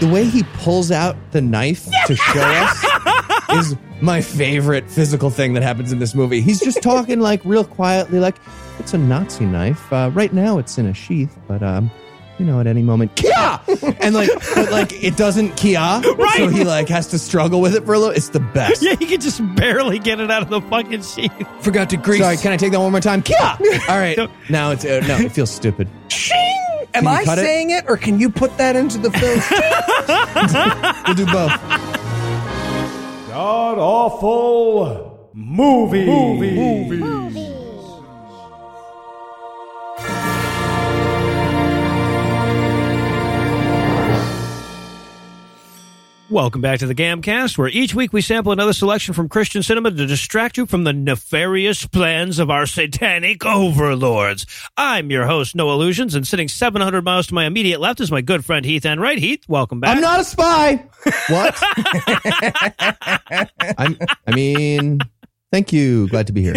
The way he pulls out the knife to show us is my favorite physical thing that happens in this movie. He's just talking like real quietly, like it's a Nazi knife. Right now it's in a sheath, but you know, at any moment, Kia! And like, but like it doesn't Kia, right? So he like has to struggle with it for a little. It's the best. Yeah, he can just barely get it out of the fucking sheath. Forgot to grease. Sorry, can I take that one more time? Kia! All right, no. Now it's no, it feels stupid. Shing! Am I saying it, or can you put that into the film? We'll do both. God awful movie. Welcome back to the Gamcast, where each week we sample another selection from Christian cinema to distract you from the nefarious plans of our satanic overlords. I'm your host, No Illusions, and sitting 700 miles to my immediate left is my good friend Heath Enright. Heath, welcome back. I'm not a spy. What? I mean... Thank you. Glad to be here.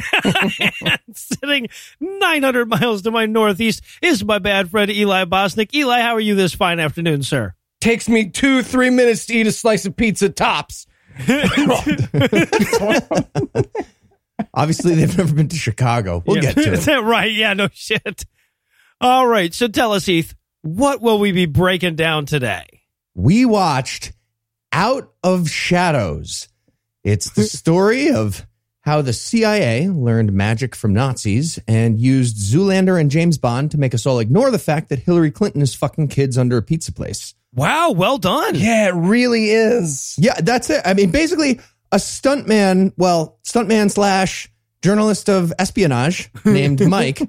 Sitting 900 miles to my northeast is my bad friend Eli Bosnick. Eli, how are you this fine afternoon, sir? Takes me 2-3 minutes to eat a slice of pizza tops. Obviously, they've never been to Chicago. We'll get to it. Is that right? Yeah, no shit. All right. So tell us, Heath, what will we be breaking down today? We watched Out of Shadows. It's the story of how the CIA learned magic from Nazis and used Zoolander and James Bond to make us all ignore the fact that Hillary Clinton is fucking kids under a pizza place. Wow, well done. Yeah, it really is. Yeah, that's it. I mean, basically a stuntman, well, / journalist of espionage named Mike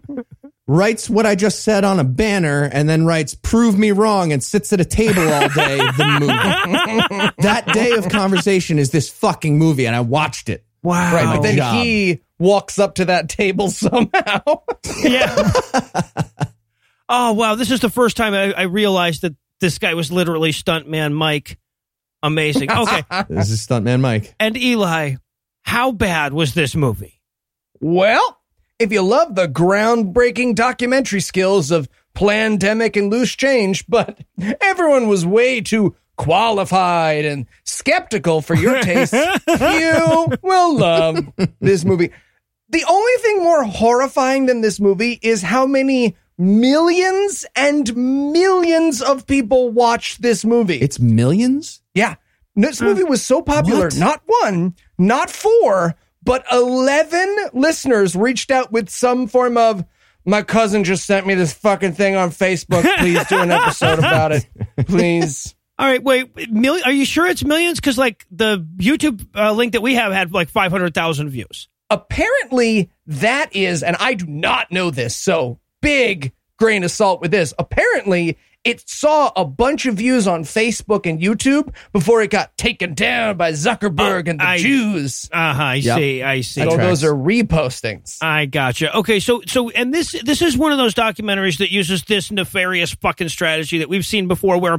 writes what I just said on a banner and then writes, prove me wrong, and sits at a table all day, the movie. That day of conversation is this fucking movie, and I watched it. Wow. Right, but then he walks up to that table somehow. Yeah. Oh, wow. This is the first time I realized that this guy was literally Stuntman Mike. Amazing. Okay. This is Stuntman Mike. And Eli, how bad was this movie? Well, if you love the groundbreaking documentary skills of Plandemic and Loose Change, but everyone was way too qualified and skeptical for your taste, you will love this movie. The only thing more horrifying than this movie is how many millions and millions of people watched this movie. It's millions? Yeah. This movie was so popular, what? Not one, not four, but 11 listeners reached out with some form of, my cousin just sent me this fucking thing on Facebook. Please do an episode about it. Please. All right, wait, are you sure it's millions? Because, like, the YouTube link that we have had, like, 500,000 views. Apparently, that is, and I do not know this, so big grain of salt with this. Apparently, it saw a bunch of views on Facebook and YouTube before it got taken down by Zuckerberg and the Jews. Uh-huh, I see. So those are repostings. I gotcha. Okay, so and this is one of those documentaries that uses this nefarious fucking strategy that we've seen before where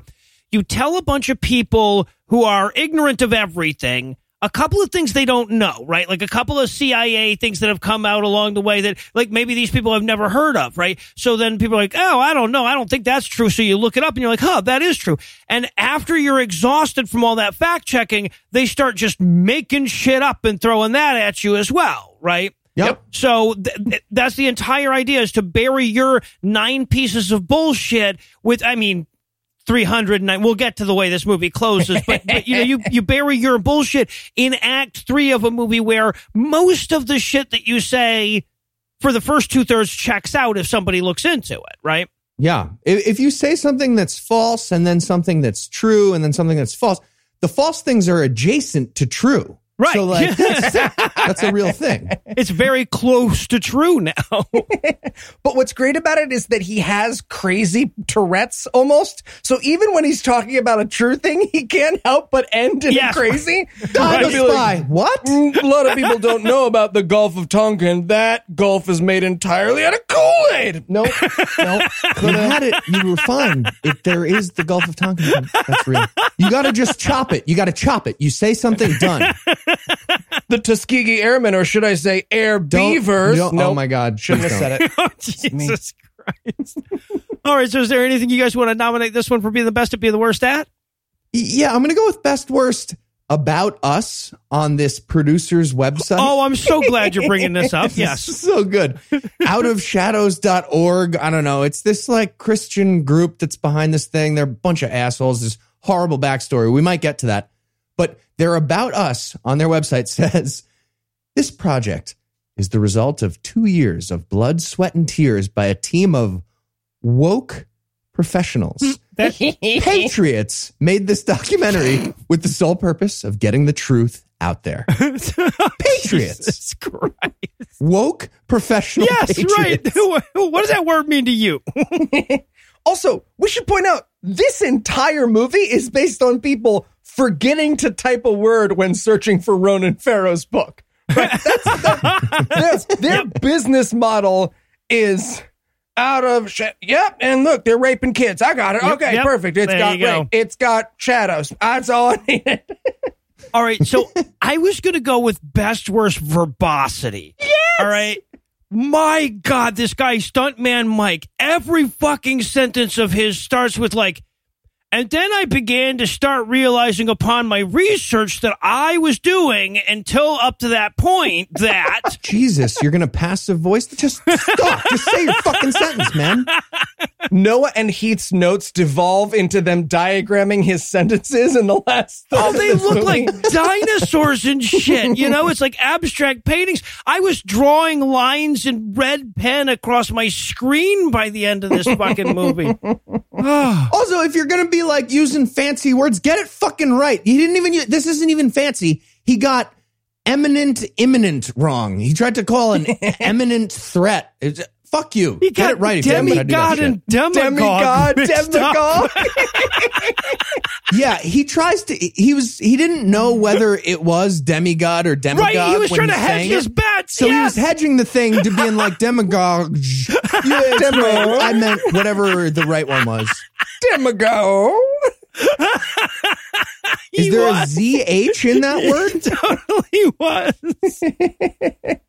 you tell a bunch of people who are ignorant of everything a couple of things they don't know, right? Like a couple of CIA things that have come out along the way that, like, maybe these people have never heard of, right? So then people are like, oh, I don't know. I don't think that's true. So you look it up and you're like, huh, that is true. And after you're exhausted from all that fact checking, they start just making shit up and throwing that at you as well, right? Yep. So that's the entire idea, is to bury your 9 pieces of bullshit with, I mean, 309. We'll get to the way this movie closes, but you know, you bury your bullshit in Act 3 of a movie where most of the shit that you say for the first 2/3 checks out if somebody looks into it, right? Yeah. If you say something that's false and then something that's true and then something that's false, the false things are adjacent to true. Right. So, like, that's a real thing. It's very close to true now. But what's great about it is that he has crazy Tourette's almost. So even when he's talking about a true thing, he can't help but end in crazy. Right. Like, what? A lot of people don't know about the Gulf of Tonkin. That Gulf is made entirely out of Kool-Aid. Nope. You had it. You were fine. If there is the Gulf of Tonkin, that's real. You got to just chop it. You got to chop it. You say something, done. The Tuskegee Airmen, or should I say Air Beavers? Nope. Oh my God. Shouldn't have said it. Oh, Jesus Christ. All right, so is there anything you guys want to nominate this one for being the best at, being the worst at? Yeah, I'm going to go with best worst about us on this producer's website. Oh, I'm so glad you're bringing this up. Yes. So good. Outofshadows.org. I don't know. It's this like Christian group that's behind this thing. They're a bunch of assholes. This horrible backstory. We might get to that. But their about us on their website says, this project is the result of 2 years of blood, sweat, and tears by a team of woke professionals. Patriots made this documentary with the sole purpose of getting the truth out there. Patriots. Woke professional. Yes, patriots. Right. What does that word mean to you? Also, we should point out this entire movie is based on people forgetting to type a word when searching for Ronan Farrow's book. Right? Their business model is out of shit. Yep. And look, they're raping kids. I got it. Yep, okay, yep. Perfect. It's got rape. It's got shadows. That's all I needed. All right. So I was going to go with best worst verbosity. Yes. All right. My God, this guy, Stuntman Mike, every fucking sentence of his starts with like, and then I began to start realizing upon my research that I was doing until up to that point that... Jesus, you're going to passive voice? Just stop. Just say your fucking sentence, man. Noah and Heath's notes devolve into them diagramming his sentences in the last... Oh, they look like dinosaurs and shit. You know, it's like abstract paintings. I was drawing lines in red pen across my screen by the end of this fucking movie. Also, if you're going to be like using fancy words, get it fucking right. He didn't even use, this isn't even fancy. He got imminent wrong. He tried to call an imminent threat. Fuck you. He got get it right. Demigod and demigod. Demigod. Yeah, he tries to. He didn't know whether it was demigod or demigod. Right, he was trying to hedge his bets. So yes. He was hedging the thing to being like demagogue. Yeah, demagogue. I meant whatever the right one was. Demagogue. Is there a ZH in that word? It totally was.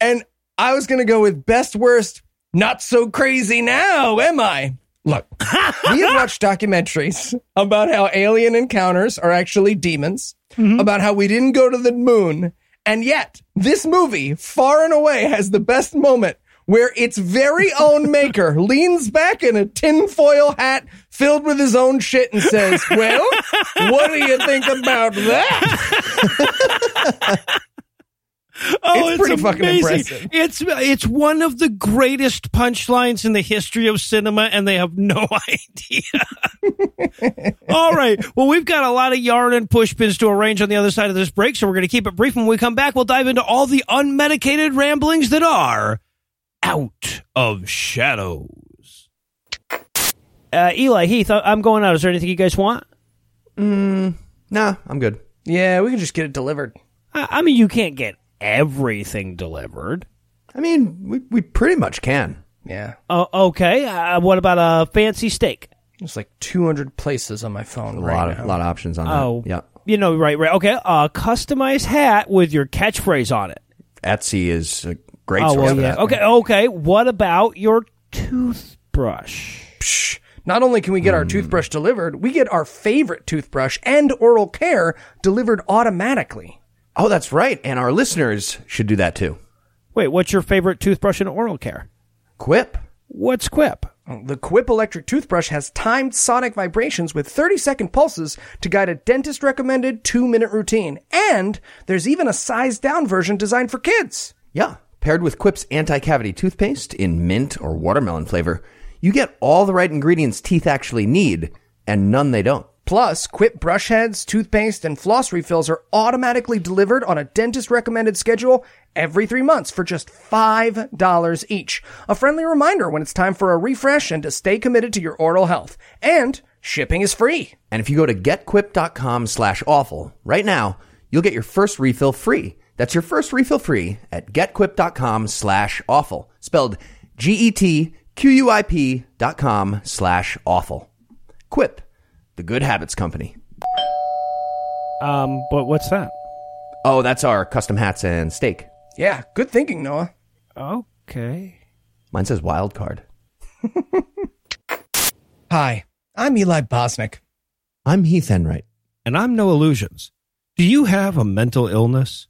And I was going to go with best worst, not so crazy now, am I? Look, we have watched documentaries about how alien encounters are actually demons, about how we didn't go to the moon. And yet this movie far and away has the best moment where its very own maker leans back in a tinfoil hat filled with his own shit and says, well, what do you think about that? Oh, it's pretty fucking impressive. It's one of the greatest punchlines in the history of cinema, and they have no idea. All right. Well, we've got a lot of yarn and pushpins to arrange on the other side of this break, so we're going to keep it brief. When we come back, we'll dive into all the unmedicated ramblings that are Out of Shadows. Eli, Heath, I'm going out. Is there anything you guys want? Nah, I'm good. Yeah, we can just get it delivered. I mean, you can't get everything delivered. I mean, we pretty much can. Yeah. Okay. What about a fancy steak? There's like 200 places on my phone A lot of options on that. Yeah. You know, right. Okay. A customized hat with your catchphrase on it. Etsy is a great source for that. Okay. What about your toothbrush? Psh. Not only can we get our toothbrush delivered, we get our favorite toothbrush and oral care delivered automatically. Oh, that's right. And our listeners should do that, too. Wait, what's your favorite toothbrush in oral care? Quip. What's Quip? The Quip electric toothbrush has timed sonic vibrations with 30-second pulses to guide a dentist-recommended 2-minute routine. And there's even a size-down version designed for kids. Yeah. Paired with Quip's anti-cavity toothpaste in mint or watermelon flavor, you get all the right ingredients teeth actually need and none they don't. Plus, Quip brush heads, toothpaste, and floss refills are automatically delivered on a dentist-recommended schedule every 3 months for just $5 each. A friendly reminder when it's time for a refresh and to stay committed to your oral health. And shipping is free. And if you go to getquip.com/awful right now, you'll get your first refill free. That's your first refill free at getquip.com/awful. Spelled GETQUIP.com/awful. Quip. The Good Habits Company. But what's that? Oh, that's our custom hats and steak. Yeah, good thinking, Noah. Okay. Mine says wild card. Hi, I'm Eli Bosnick. I'm Heath Enright. And I'm No Illusions. Do you have a mental illness?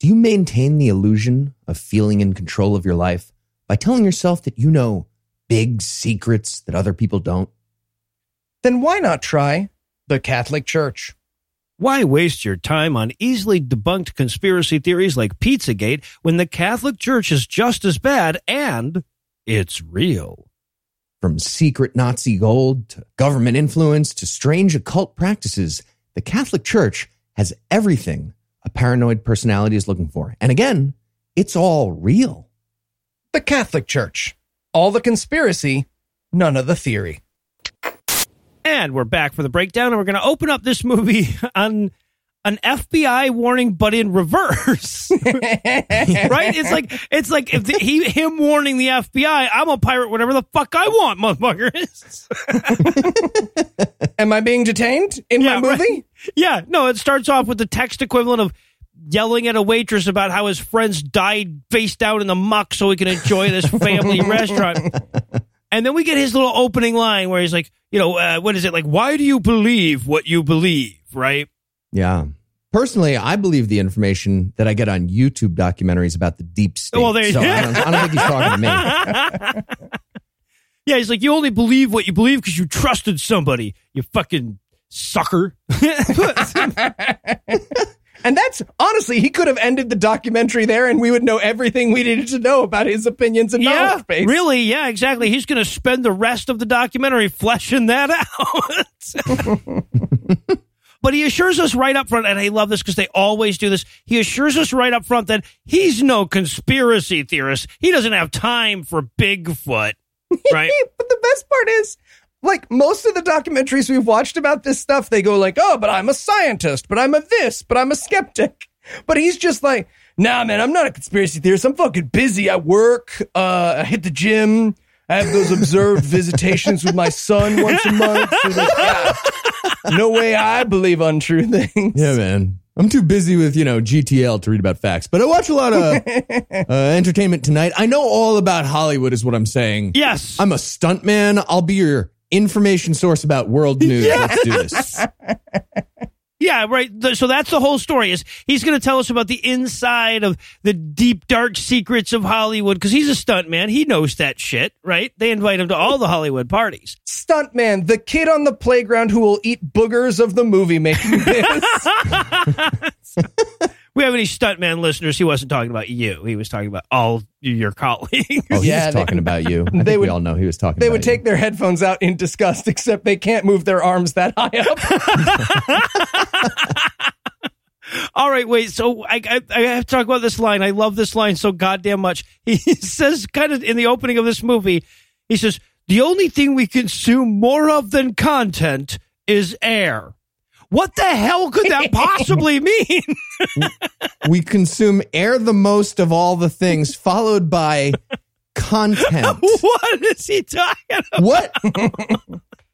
Do you maintain the illusion of feeling in control of your life by telling yourself that you know big secrets that other people don't? Then why not try the Catholic Church? Why waste your time on easily debunked conspiracy theories like Pizzagate when the Catholic Church is just as bad and it's real? From secret Nazi gold to government influence to strange occult practices, the Catholic Church has everything a paranoid personality is looking for. And again, it's all real. The Catholic Church. All the conspiracy, none of the theory. And we're back for the breakdown, and we're going to open up this movie on an FBI warning, but in reverse, right? It's like if him warning the FBI, I'm a pirate, whatever the fuck I want, motherfuckers. Am I being detained in my movie? Right. Yeah, no, it starts off with the text equivalent of yelling at a waitress about how his friends died face down in the muck so he can enjoy this family restaurant. And then we get his little opening line where he's like, you know, what is it? Like, why do you believe what you believe, right? Yeah. Personally, I believe the information that I get on YouTube documentaries about the deep state. Well, there you go. I don't think he's talking to me. Yeah, he's like, you only believe what you believe because you trusted somebody, you fucking sucker. And that's, honestly, he could have ended the documentary there and we would know everything we needed to know about his opinions and knowledge base. Really? Yeah, exactly. He's going to spend the rest of the documentary fleshing that out. But he assures us right up front, and I love this because they always do this, he assures us right up front that he's no conspiracy theorist. He doesn't have time for Bigfoot, right? But the best part is, like, most of the documentaries we've watched about this stuff, they go like, oh, but I'm a scientist, but I'm a this, but I'm a skeptic. But he's just like, nah, man, I'm not a conspiracy theorist. I'm fucking busy. I work. I hit the gym. I have those observed visitations with my son once a month. Like, yeah, no way I believe untrue things. Yeah, man. I'm too busy with, you know, GTL to read about facts, but I watch a lot of Entertainment Tonight. I know all about Hollywood is what I'm saying. Yes. I'm a stuntman. I'll be your information source about world news. Yes. Let's do this. Yeah, right. So that's the whole story. Is he's going to tell us about the inside of the deep, dark secrets of Hollywood because he's a stuntman. He knows that shit, right? They invite him to all the Hollywood parties. Stuntman, the kid on the playground who will eat boogers of the movie making this. We have any stuntman listeners? He wasn't talking about you. He was talking about all your colleagues. Oh, he was talking about you. We all know he was talking about you. They would take their headphones out in disgust, except they can't move their arms that high up. All right, wait. So I have to talk about this line. I love this line so goddamn much. He says, kind of in the opening of this movie, he says, the only thing we consume more of than content is air. What the hell could that possibly mean? We consume air the most of all the things, followed by content. What is he talking about?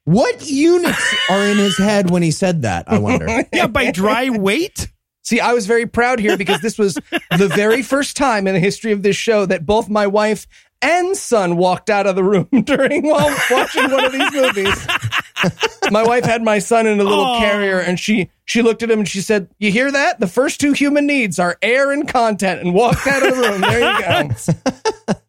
What units are in his head when he said that, I wonder? Yeah, by dry weight? See, I was very proud here because this was the very first time in the history of this show that both my wife and son walked out of the room while watching one of these movies. My wife had my son in a little carrier, and she looked at him and she said, you hear that? The first two human needs are air and content, and walked out of the room. There you go.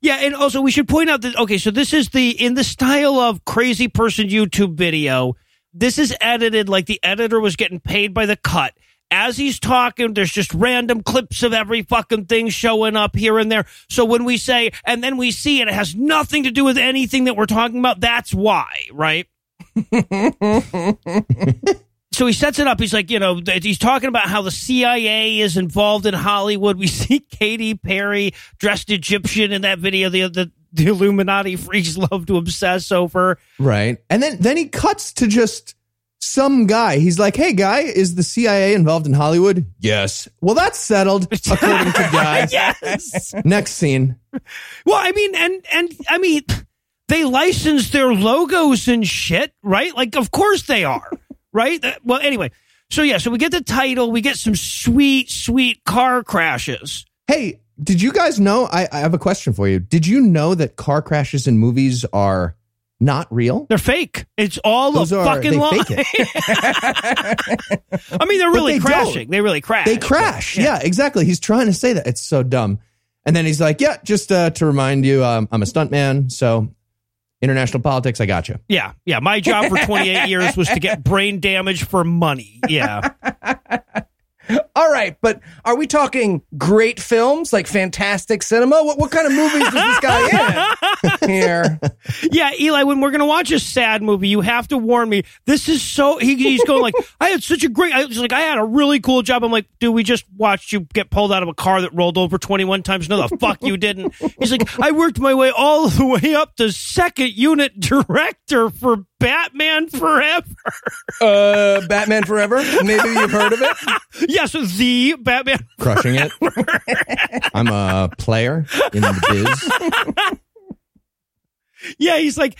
Yeah, and also we should point out that, okay, so this is in the style of Crazy Person YouTube video, this is edited like the editor was getting paid by the cut. As he's talking, there's just random clips of every fucking thing showing up here and there. So when we say, and then we see it, it has nothing to do with anything that we're talking about. That's why, right? So he sets it up. He's like, you know, he's talking about how the CIA is involved in Hollywood. We see Katy Perry dressed Egyptian in that video, the Illuminati freaks love to obsess over. Right. And then he cuts to just some guy. He's like, hey, guy, is the CIA involved in Hollywood? Yes. Well, that's settled, according to guy. Yes. Next scene. Well, I mean, and they license their logos and shit, right? Like, of course they are, right? Well, anyway. So, yeah, so we get the title. We get some sweet, sweet car crashes. Hey, did you guys know? I have a question for you. Did you know that car crashes in movies are not real. They're fake. It's all a fucking lie. I mean, they're really crashing. They really crash. They crash. But, yeah, exactly. He's trying to say that. It's so dumb. And then he's like, yeah, just to remind you, I'm a stuntman. So international politics, I got you. Yeah. Yeah. My job for 28 years was to get brain damage for money. Yeah. All right, but are we talking great films, like fantastic cinema? What kind of movies is this guy in here? Yeah, Eli, when we're going to watch a sad movie, you have to warn me. This is so... He's going like, I had a really cool job. I'm like, dude, we just watched you get pulled out of a car that rolled over 21 times. No, the fuck you didn't. He's like, I worked my way all the way up to second unit director for Batman Forever. Batman Forever? Maybe you've heard of it? Yes, the Batman Crushing Forever. It. I'm a player in the biz. Yeah, he's like,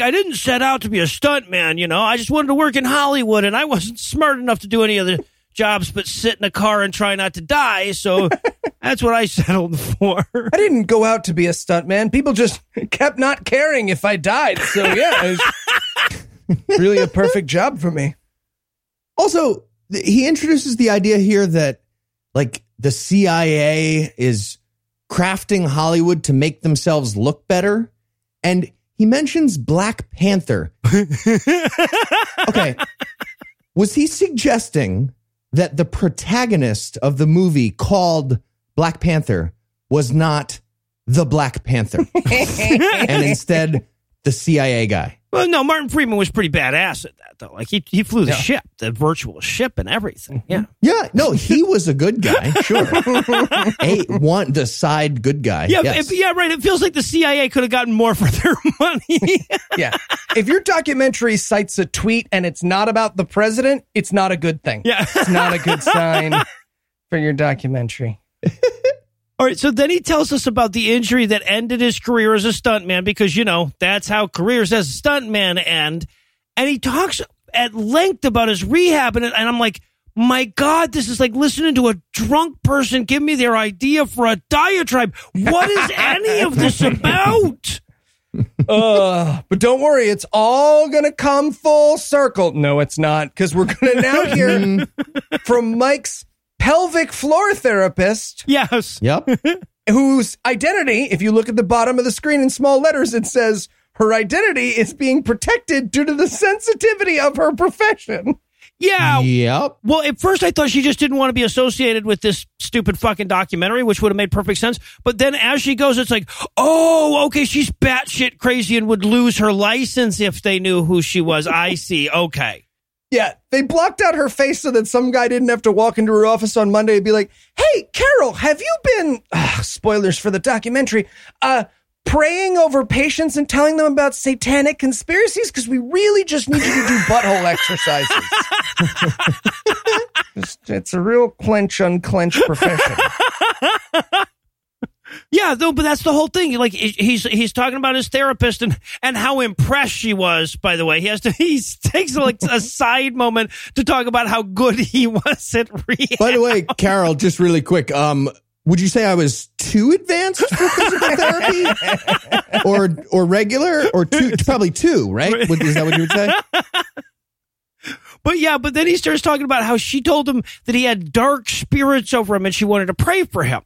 I didn't set out to be a stuntman, you know. I just wanted to work in Hollywood, and I wasn't smart enough to do any other jobs but sit in a car and try not to die, so that's what I settled for. I didn't go out to be a stuntman. People just kept not caring if I died, so yeah, really a perfect job for me. Also, he introduces the idea here that, like, the CIA is crafting Hollywood to make themselves look better. And he mentions Black Panther. Okay. Was he suggesting that the protagonist of the movie called Black Panther was not the Black Panther and instead the CIA guy? Well, no, Martin Freeman was pretty badass at that, though. Like, he flew the ship, the virtual ship and everything. Yeah. Yeah. No, he was a good guy. Sure. The side good guy. Yeah. Yes. Yeah, right. It feels like the CIA could have gotten more for their money. Yeah. If your documentary cites a tweet and it's not about the president, it's not a good thing. Yeah. It's not a good sign for your documentary. All right, so then he tells us about the injury that ended his career as a stuntman because, you know, that's how careers as a stuntman end. And he talks at length about his rehab, and I'm like, my God, this is like listening to a drunk person give me their idea for a diatribe. What is any of this about? But don't worry, it's all going to come full circle. No, it's not, because we're going to now hear from Mike's pelvic floor therapist. Yes. Yep. Whose identity, if you look at the bottom of the screen in small letters, it says her identity is being protected due to the sensitivity of her profession. Yeah. Yep. Well, at first I thought she just didn't want to be associated with this stupid fucking documentary, which would have made perfect sense. But then as she goes, it's like, oh, okay, she's batshit crazy and would lose her license if they knew who she was. I see. Okay. Yeah, they blocked out her face so that some guy didn't have to walk into her office on Monday and be like, hey, Carol, have you been, spoilers for the documentary, praying over patients and telling them about satanic conspiracies? Because we really just need you to do butthole exercises. It's a real clench, unclench profession. Yeah, though, but that's the whole thing. Like, he's talking about his therapist and how impressed she was. By the way, he takes like a side moment to talk about how good he was at rehab. By the way, Carol, just really quick, would you say I was too advanced for physical therapy, or regular, or two? Probably two, right? Is that what you would say? But yeah, but then he starts talking about how she told him that he had dark spirits over him and she wanted to pray for him.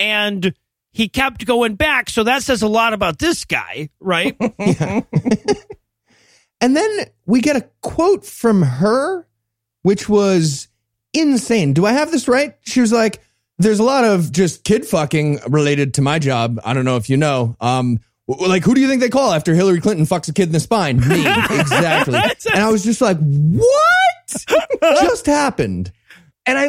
And he kept going back. So that says a lot about this guy, right? Yeah. And then we get a quote from her, which was insane. Do I have this right? She was like, there's a lot of just kid fucking related to my job. I don't know if you know. Like, who do you think they call after Hillary Clinton fucks a kid in the spine? Me. Exactly. And I was just like, what just happened? And I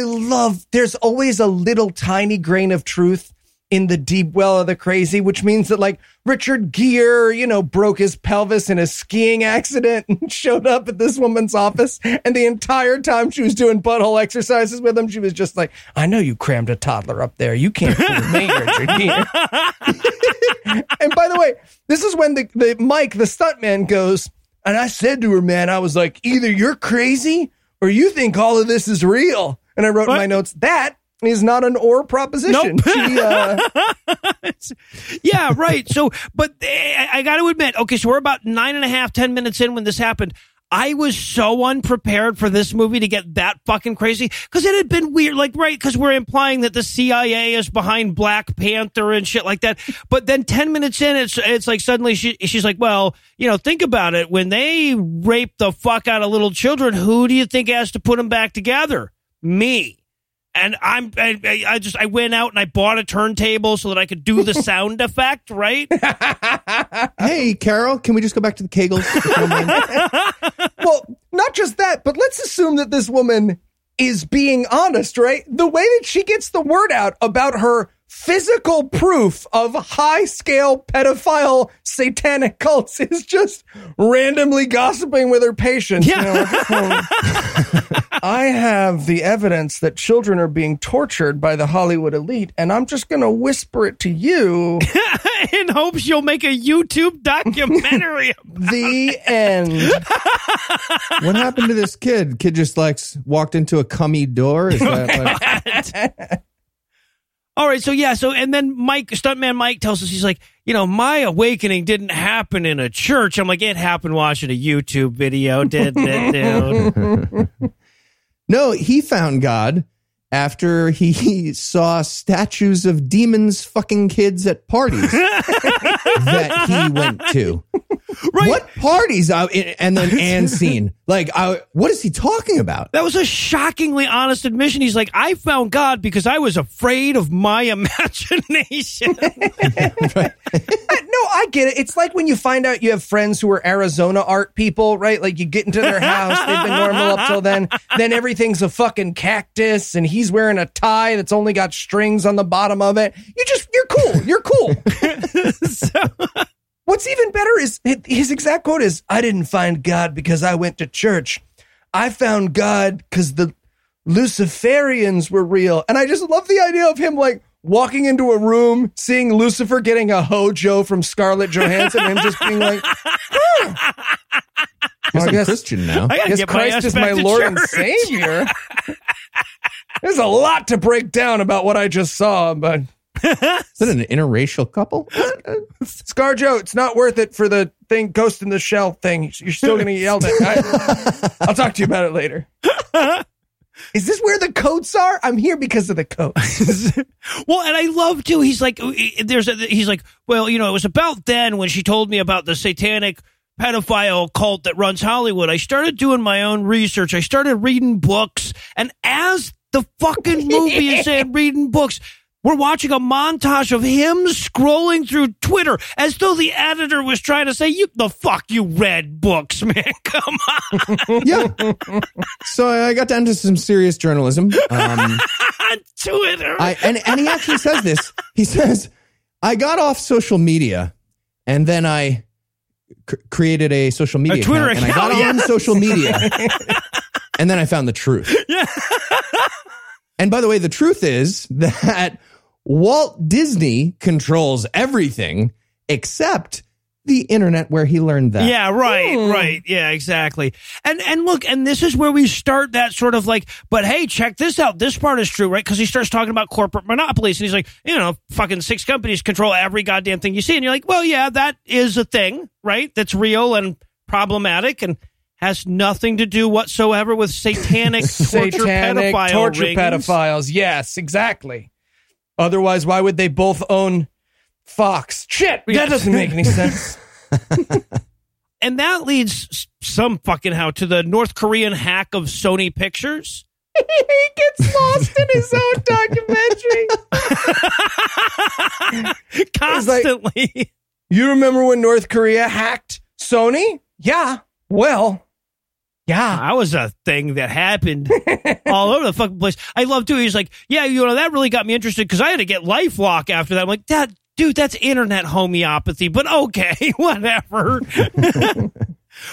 love, there's always a little tiny grain of truth in the deep well of the crazy, which means that, like, Richard Gere, you know, broke his pelvis in a skiing accident and showed up at this woman's office. And the entire time she was doing butthole exercises with him, she was just like, I know you crammed a toddler up there. You can't fool me, Richard Gere. And by the way, this is when the Mike, the stuntman, goes, and I said to her, man, I was like, either you're crazy or you think all of this is real. And I wrote in my notes, that is not an or proposition. Nope. Yeah, right. So, but I got to admit, okay, so we're about 9.5, 10 minutes in when this happened. I was so unprepared for this movie to get that fucking crazy, because it had been weird, like, right, because we're implying that the CIA is behind Black Panther and shit like that. But then 10 minutes in, it's like suddenly she's like, well, you know, think about it. When they rape the fuck out of little children, who do you think has to put them back together? Me. And I went out and I bought a turntable so that I could do the sound effect, right? Hey, Carol, can we just go back to the Kegels? Well, not just that, but let's assume that this woman is being honest, right? The way that she gets the word out about her physical proof of high-scale pedophile satanic cults is just randomly gossiping with her patients. Yeah. You know, I have the evidence that children are being tortured by the Hollywood elite, and I'm just going to whisper it to you. In hopes you'll make a YouTube documentary about The it. End. What happened to this kid? Kid just, like, walked into a cummy door? Is that like... All right, so yeah, and then Mike, stuntman Mike, tells us, he's like, you know, my awakening didn't happen in a church. I'm like, it happened watching a YouTube video, didn't it, dude? No, he found God after he saw statues of demons fucking kids at parties that he went to. Right. What parties? And then and scene. Like, what is he talking about? That was a shockingly honest admission. He's like, I found God because I was afraid of my imagination. Right. No, I get it. It's like when you find out you have friends who are Arizona art people, right? Like, you get into their house, they've been normal up till then. Then everything's a fucking cactus, and he's wearing a tie that's only got strings on the bottom of it. You're cool. You're cool. What's even better is his exact quote is, I didn't find God because I went to church. I found God because the Luciferians were real. And I just love the idea of him, like, walking into a room, seeing Lucifer getting a hojo from Scarlett Johansson, and him just being like, oh, well, I guess I'm Christian now. I guess Christ is my Lord and Savior. There's a lot to break down about what I just saw, but... Is that an interracial couple? ScarJo, it's not worth it for the thing, Ghost in the Shell thing. You're still going to get yelled at. I'll talk to you about it later. Is this where the coats are? I'm here because of the coats. Well, and I love, too, he's like, well, you know, it was about then when she told me about the satanic pedophile cult that runs Hollywood. I started doing my own research. I started reading books. And as the fucking movie is saying, reading books... We're watching a montage of him scrolling through Twitter as though the editor was trying to say, you read books, man. Come on. Yeah. So I got down to some serious journalism. Twitter. And he actually says this. He says, I got off social media and then I created a social media account. And I got on social media and then I found the truth. Yeah. And by the way, the truth is that Walt Disney controls everything except the internet, where he learned that. Yeah, right, right. Yeah, exactly. And look, and this is where we start that sort of like, but hey, check this out. This part is true, right? Because he starts talking about corporate monopolies, and he's like, you know, fucking 6 companies control every goddamn thing you see. And you're like, well, yeah, that is a thing, right? That's real and problematic and has nothing to do whatsoever with satanic torture pedophiles. Yes, exactly. Otherwise, why would they both own Fox? Shit, that doesn't make any sense. And that leads some fucking how to the North Korean hack of Sony Pictures. He gets lost in his own documentary. Constantly. Like, you remember when North Korea hacked Sony? Yeah. Well... Yeah, that was a thing that happened all over the fucking place. I love, too. He's like, yeah, you know, that really got me interested because I had to get LifeLock after that. I'm like, dude, that's internet homeopathy, but okay, whatever.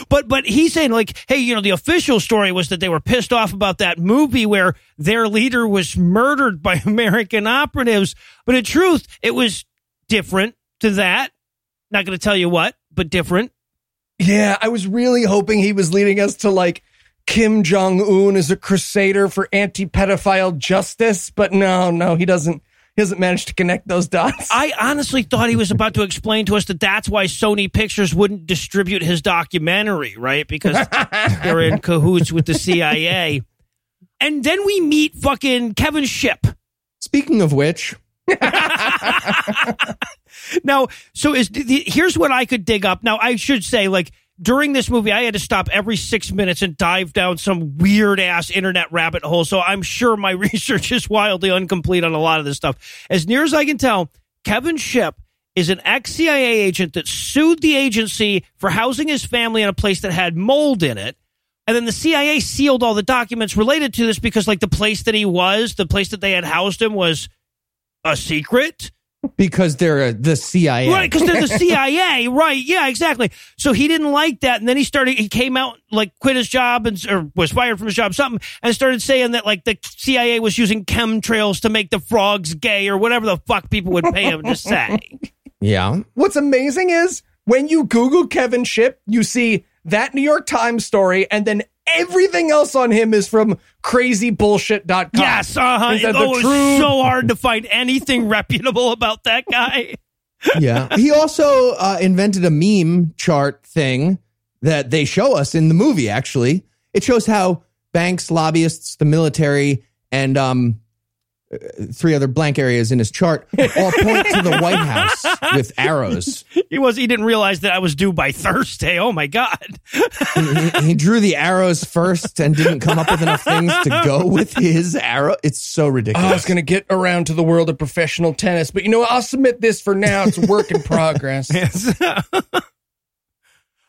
But he's saying, like, hey, you know, the official story was that they were pissed off about that movie where their leader was murdered by American operatives. But in truth, it was different to that. Not going to tell you what, but different. Yeah, I was really hoping he was leading us to, like, Kim Jong-un is a crusader for anti-pedophile justice, but no, he doesn't manage to connect those dots. I honestly thought he was about to explain to us that that's why Sony Pictures wouldn't distribute his documentary, right? Because they're in cahoots with the CIA. And then we meet fucking Kevin Shipp. Speaking of which... Now, so here's what I could dig up. Now, I should say, like, during this movie, I had to stop every 6 minutes and dive down some weird-ass internet rabbit hole, so I'm sure my research is wildly incomplete on a lot of this stuff. As near as I can tell, Kevin Shipp is an ex-CIA agent that sued the agency for housing his family in a place that had mold in it. And then the CIA sealed all the documents related to this because, like, the place that they had housed him was a secret. Because they're the CIA. Right, because they're the CIA. Right, yeah, exactly. So he didn't like that, and then he came out, like, quit his job, or was fired from his job, something, and started saying that, like, the CIA was using chemtrails to make the frogs gay, or whatever the fuck people would pay him to say. Yeah. What's amazing is, when you Google Kevin Shipp, you see... that New York Times story, and then everything else on him is from crazybullshit.com. Yes, uh-huh. It's so hard to find anything reputable about that guy. Yeah. He also invented a meme chart thing that they show us in the movie, actually. It shows how banks, lobbyists, the military, and three other blank areas in his chart all point to the White House with arrows. He didn't realize that I was due by Thursday. Oh my God. He drew the arrows first and didn't come up with enough things to go with his arrow. It's so ridiculous. I was going to get around to the world of professional tennis, but you know, I'll submit this for now. It's a work in progress. Yes.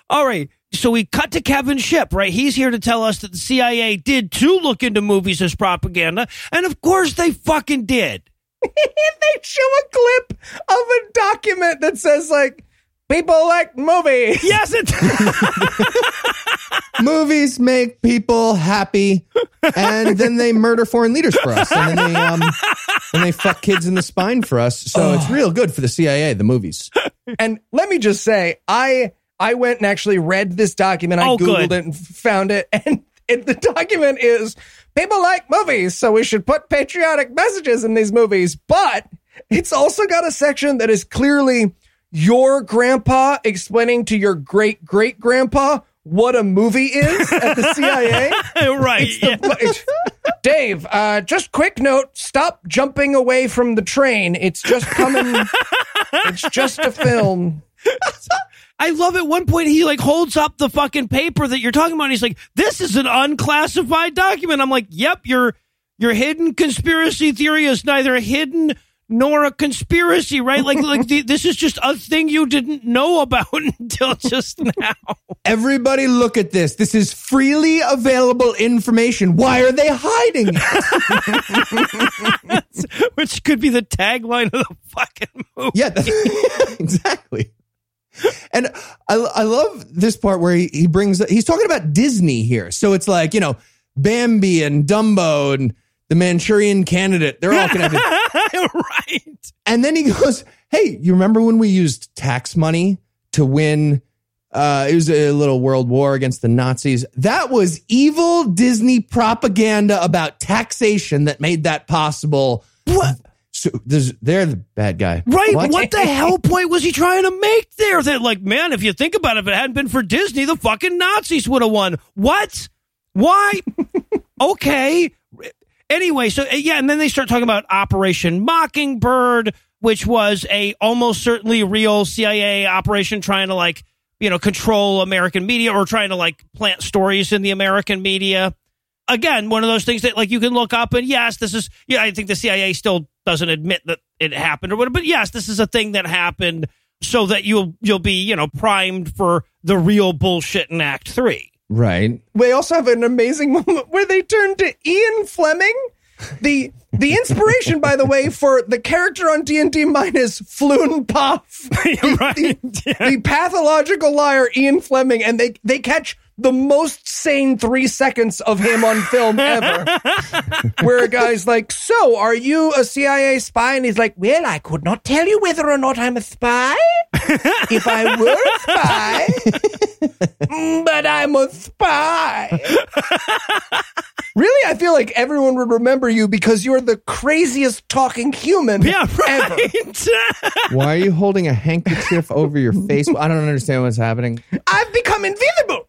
All right. So we cut to Kevin Shipp, right? He's here to tell us that the CIA did too look into movies as propaganda. And of course they fucking did. They show a clip of a document that says, like, people like movies. Yes, movies make people happy. And then they murder foreign leaders for us. And then they fuck kids in the spine for us. So it's real good for the CIA, the movies. And let me just say, I went and actually read this document. I Googled it and found it. And the document is, people like movies, so we should put patriotic messages in these movies. But it's also got a section that is clearly your grandpa explaining to your great-great-grandpa what a movie is at the CIA. Right. Dave, just quick note, stop jumping away from the train. It's just coming. It's just a film. I love at one point he like holds up the fucking paper that you're talking about. And he's like, "This is an unclassified document." I'm like, "Yep, your hidden conspiracy theory is neither hidden nor a conspiracy, right? Like this is just a thing you didn't know about until just now." Everybody, look at this. This is freely available information. Why are they hiding it? Which could be the tagline of the fucking movie. Yeah, exactly. And I love this part where he brings up, he's talking about Disney here. So it's like, you know, Bambi and Dumbo and the Manchurian Candidate. They're all connected. Right. And then he goes, hey, you remember when we used tax money to win? It was a little world war against the Nazis. That was evil Disney propaganda about taxation that made that possible. What? So they're the bad guy. Right. What the hell point was he trying to make there? That, like, man, if you think about it, if it hadn't been for Disney, the fucking Nazis would have won. What? Why? Okay. Anyway, so, yeah, and then they start talking about Operation Mockingbird, which was a almost certainly real CIA operation trying to, like, you know, control American media or trying to, like, plant stories in the American media. Again, one of those things that, like, you can look up and, yes, this is, yeah, I think the CIA still doesn't admit that it happened or whatever, but yes, this is a thing that happened so that you'll be, you know, primed for the real bullshit in Act 3. Right. We also have an amazing moment where they turn to Ian Fleming. The inspiration, by the way, for the character on D&D Minus, Floon Puff, right. The pathological liar, Ian Fleming, and they catch the most sane 3 seconds of him on film ever, where a guy's like, so, are you a CIA spy? And he's like, well, I could not tell you whether or not I'm a spy if I were a spy, but I I'm a spy. Really, I feel like everyone would remember you because you're the craziest talking human ever. Why are you holding a handkerchief over your face? I don't understand what's happening. I've become invisible.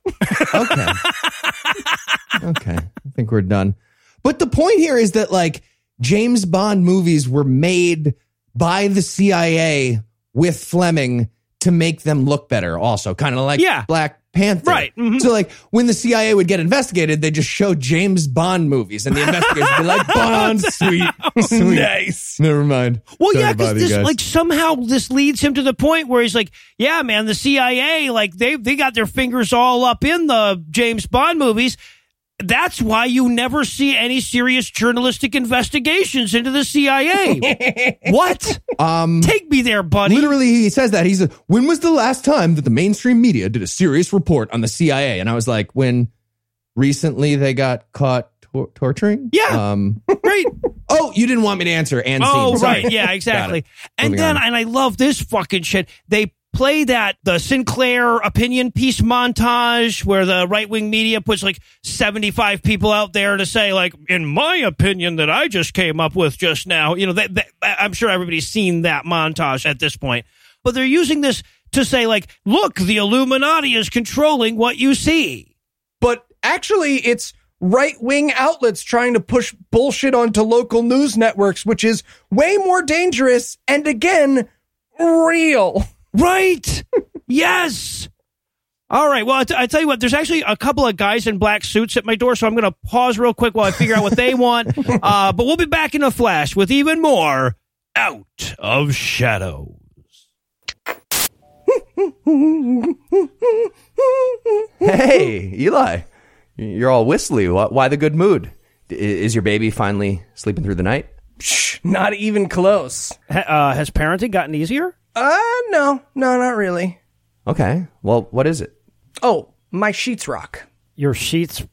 Okay. I think we're done. But the point here is that, like, James Bond movies were made by the CIA with Fleming to make them look better also, kind of like Black Panther. Right. Mm-hmm. So, like, when the CIA would get investigated, they just show James Bond movies, and the investigators would be like, Bond, sweet. Nice. Never mind. Well, sorry, because this, like, somehow this leads him to the point where he's like, yeah, man, the CIA, like, they got their fingers all up in the James Bond movies. That's why you never see any serious journalistic investigations into the CIA. What? Take me there, buddy. Literally, he says that. He's like, when was the last time that the mainstream media did a serious report on the CIA? And I was like, when recently they got caught torturing? Yeah, right. Oh, you didn't want me to answer. And oh, right. Yeah, exactly. And then, and I love this fucking shit. They play the Sinclair opinion piece montage where the right-wing media puts like 75 people out there to say, like, in my opinion that I just came up with just now. You know, I'm sure everybody's seen that montage at this point. But they're using this to say, like, look, the Illuminati is controlling what you see. But actually, it's right-wing outlets trying to push bullshit onto local news networks, which is way more dangerous and, again, real. Right. Yes. All right. Well, I tell you what, there's actually a couple of guys in black suits at my door, so I'm going to pause real quick while I figure out what they want. But we'll be back in a flash with even more Out of Shadows. Hey, Eli, you're all whistly. Why the good mood? Is your baby finally sleeping through the night? Not even close. Has parenting gotten easier? No, not really. Okay. Well, what is it? Oh, My Sheets Rock. Your sheets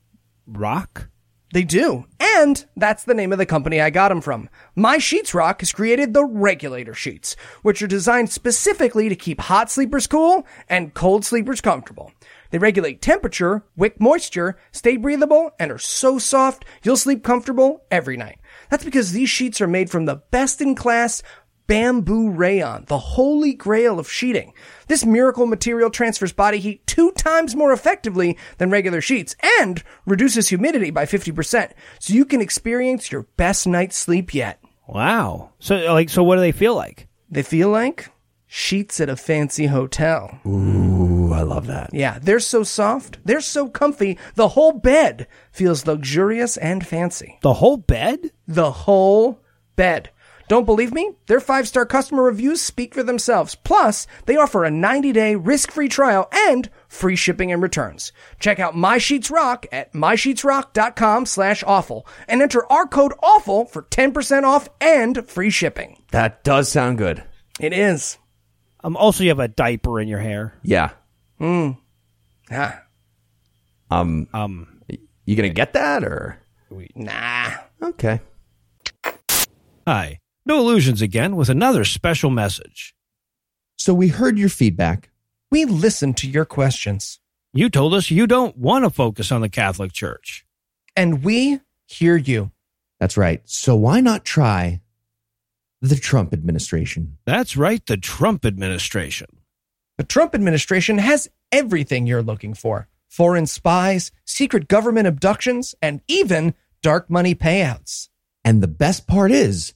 rock? They do. And that's the name of the company I got them from. My Sheets Rock has created the regulator sheets, which are designed specifically to keep hot sleepers cool and cold sleepers comfortable. They regulate temperature, wick moisture, stay breathable, and are so soft, you'll sleep comfortable every night. That's because these sheets are made from the best-in-class bamboo rayon, the holy grail of sheeting. This miracle material transfers body heat 2 times more effectively than regular sheets and reduces humidity by 50%, so you can experience your best night's sleep yet. Wow. So what do they feel like? They feel like sheets at a fancy hotel. Ooh, I love that. Yeah, they're so soft, they're so comfy, the whole bed feels luxurious and fancy. The whole bed? The whole bed. Don't believe me? Their 5-star customer reviews speak for themselves. Plus, they offer a 90-day risk-free trial and free shipping and returns. Check out My Sheets Rock at mysheetsrock.com/awful and enter our code AWFUL for 10% off and free shipping. That does sound good. It is. Also, you have a diaper in your hair. Yeah. Yeah. You gonna get that, or? Nah. Okay. Hi. No Illusions again with another special message. So we heard your feedback. We listened to your questions. You told us you don't want to focus on the Catholic Church. And we hear you. That's right. So why not try the Trump administration? That's right, the Trump administration. The Trump administration has everything you're looking for. Foreign spies, secret government abductions, and even dark money payouts. And the best part is,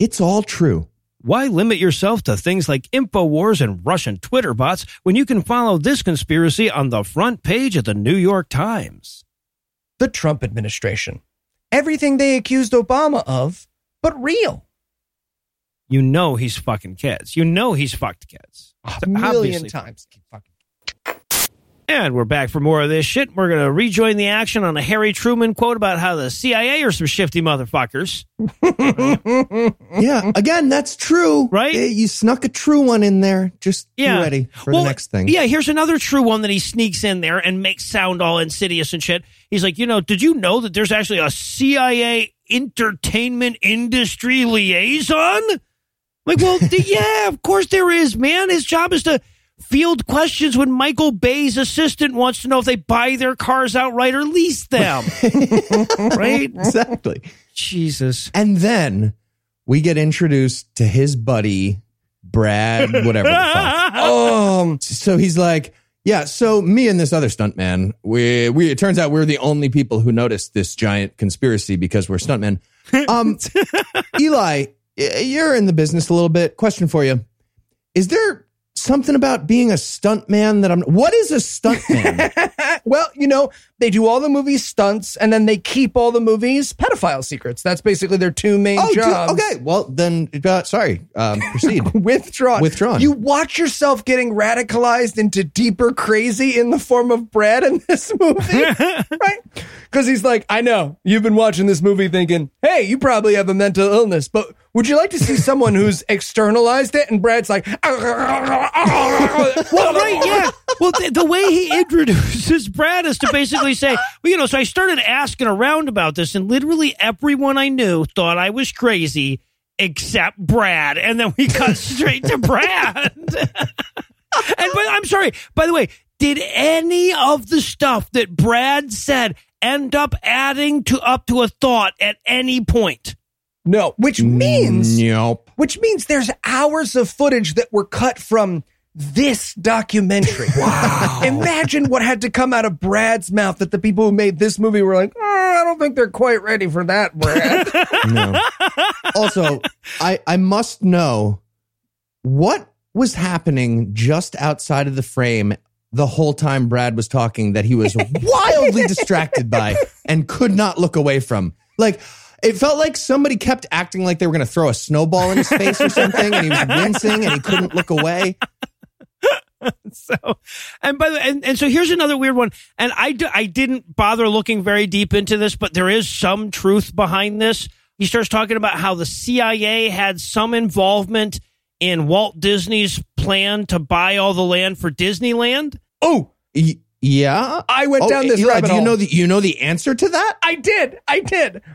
it's all true. Why limit yourself to things like InfoWars and Russian Twitter bots when you can follow this conspiracy on the front page of the New York Times? The Trump administration. Everything they accused Obama of, but real. You know he's fucking kids. You know he's fucked kids. A million times. And we're back for more of this shit. We're going to rejoin the action on a Harry Truman quote about how the CIA are some shifty motherfuckers. Yeah, again, that's true. Right? You snuck a true one in there. Just be ready for the next thing. Yeah, here's another true one that he sneaks in there and makes sound all insidious and shit. He's like, did you know that there's actually a CIA entertainment industry liaison? Like, well, yeah, of course there is, man. His job is to field questions when Michael Bay's assistant wants to know if they buy their cars outright or lease them. Right? Exactly. Jesus. And then we get introduced to his buddy, Brad, whatever the fuck. So he's like, yeah, so me and this other stuntman, we it turns out we're the only people who noticed this giant conspiracy because we're stuntmen. Eli, you're in the business a little bit. Question for you. Is there something about being a stuntman that what is a stuntman? Well, you know, they do all the movie stunts and then they keep all the movies pedophile secrets. That's basically their two main jobs. Okay, well then, proceed. Withdrawn. You watch yourself getting radicalized into deeper crazy in the form of Brad in this movie, right? Because he's like, I know, you've been watching this movie thinking, hey, you probably have a mental illness, but would you like to see someone who's externalized it? And Brad's like, well, right, yeah. Well, the way he introduces Brad is to basically say, well, you know, so I started asking around about this, and literally everyone I knew thought I was crazy except Brad. And then we cut straight to Brad. And I'm sorry, by the way, did any of the stuff that Brad said end up adding up to a thought at any point? No, which means there's hours of footage that were cut from this documentary. Wow. Imagine what had to come out of Brad's mouth that the people who made this movie were like, I don't think they're quite ready for that, Brad. No. Also, I must know what was happening just outside of the frame the whole time Brad was talking that he was wildly distracted by and could not look away from. Like, it felt like somebody kept acting like they were going to throw a snowball in his face or something, and he was wincing and he couldn't look away. So, and by the way, and so here's another weird one. And I didn't bother looking very deep into this, but there is some truth behind this. He starts talking about how the CIA had some involvement in Walt Disney's plan to buy all the land for Disneyland. Oh, yeah, I went down this rabbit hole. You know the answer to that? I did.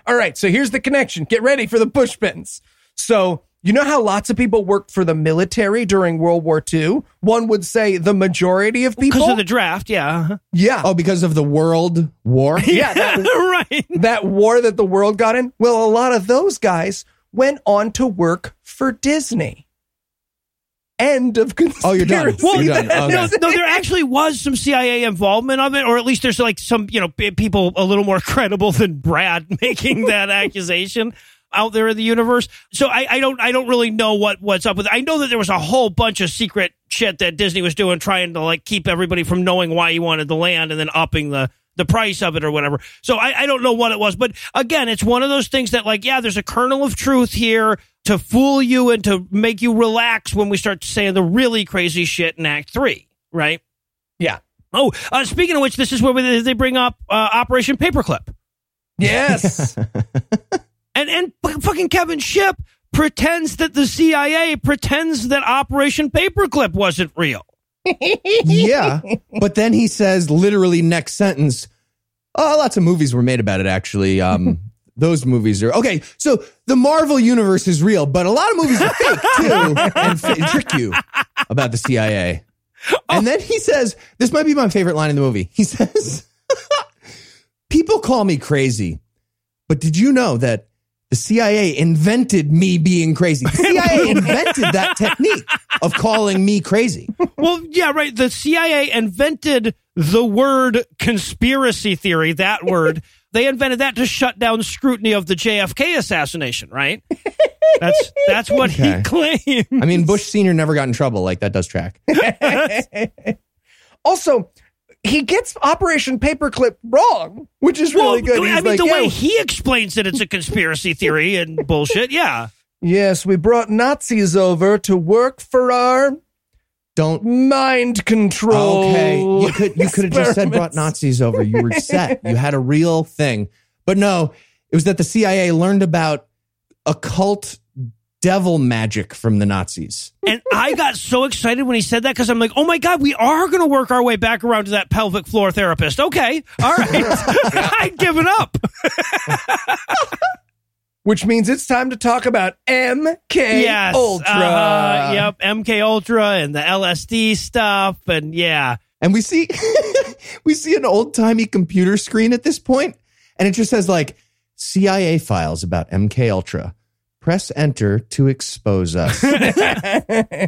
All right, so here's the connection. Get ready for the push pins. So you know how lots of people worked for the military during World War II? One would say the majority of people. Because of the draft, yeah. Yeah. Oh, because of the World War? Yeah, right. That war that the world got in? Well, a lot of those guys went on to work for Disney. End of conspiracy. Oh, you're done. Well, okay. No, there actually was some CIA involvement of it, or at least there's like some, you know, people a little more credible than Brad making that accusation out there in the universe. So I don't really know what's up with it. I know that there was a whole bunch of secret shit that Disney was doing, trying to like keep everybody from knowing why he wanted the land and then upping the price of it or whatever. So I don't know what it was. But again, it's one of those things that like, yeah, there's a kernel of truth here to fool you and to make you relax when we start saying the really crazy shit in Act 3, right? Yeah. Oh, speaking of which, this is where they bring up Operation Paperclip. Yes. and fucking Kevin Shipp pretends that the CIA pretends that Operation Paperclip wasn't real. Yeah, but then he says literally next sentence, lots of movies were made about it, actually. Those movies are... Okay, so the Marvel universe is real, but a lot of movies are fake, too, and trick you about the CIA. Oh. And then he says, this might be my favorite line in the movie. He says, people call me crazy, but did you know that the CIA invented me being crazy? The CIA invented that technique of calling me crazy. Well, yeah, right. The CIA invented the word conspiracy theory, that word. They invented that to shut down scrutiny of the JFK assassination, right? That's what he claimed. I mean, Bush Sr. never got in trouble. Like, that does track. Also, he gets Operation Paperclip wrong, which is really good. He's way he explains that it's a conspiracy theory and bullshit, yeah. Yes, we brought Nazis over to work for our... Don't mind control. Okay, you could have just said brought Nazis over. You were set. You had a real thing, but no, it was that the CIA learned about occult devil magic from the Nazis. And I got so excited when he said that because I'm like, oh my God, we are going to work our way back around to that pelvic floor therapist. Okay, all right, I'd given up. Which means it's time to talk about MK Ultra. Yep, MK Ultra and the LSD stuff, and yeah. And we see an old-timey computer screen at this point, and it just says, like, CIA files about MK Ultra. Press enter to expose us.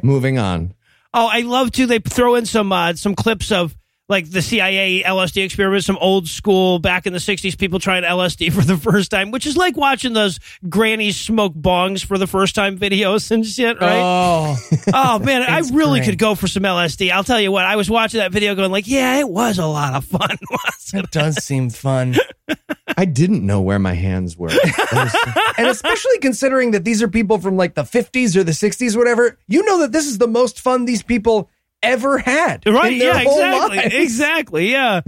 Moving on. Oh, I love, too, they throw in some clips of, like, the CIA LSD experiments, some old school back in the 60s, people trying LSD for the first time, which is like watching those grannies smoke bongs for the first time videos and shit, right? Oh man, I really could go for some LSD. I'll tell you what, I was watching that video going like, yeah, it was a lot of fun, wasn't it? It does seem fun. I didn't know where my hands were. And especially considering that these are people from like the 50s or the 60s, whatever, you know that this is the most fun these people ever had, right? Yeah, exactly, lives. Exactly, yeah.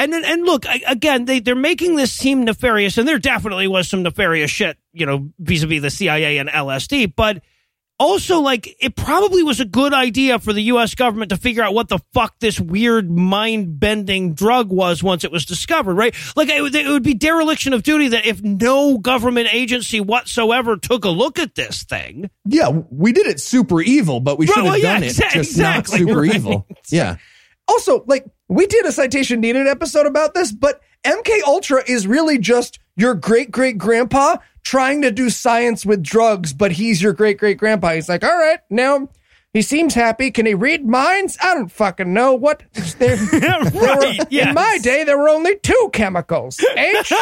and look, again, they're making this seem nefarious, and there definitely was some nefarious shit, you know, vis-a-vis the CIA and LSD. But also, like, it probably was a good idea for the U.S. government to figure out what the fuck this weird mind-bending drug was once it was discovered, right? Like, it would be dereliction of duty that if no government agency whatsoever took a look at this thing. Yeah, we did it super evil, but we should have done it just exactly, not super evil. Yeah. Also, like, we did a Citation Needed episode about this, but MK Ultra is really just your great-great-grandpa trying to do science with drugs, but he's your great-great-grandpa. He's like, all right, now he seems happy. Can he read minds? I don't fucking know what. In my day, there were only two chemicals, H,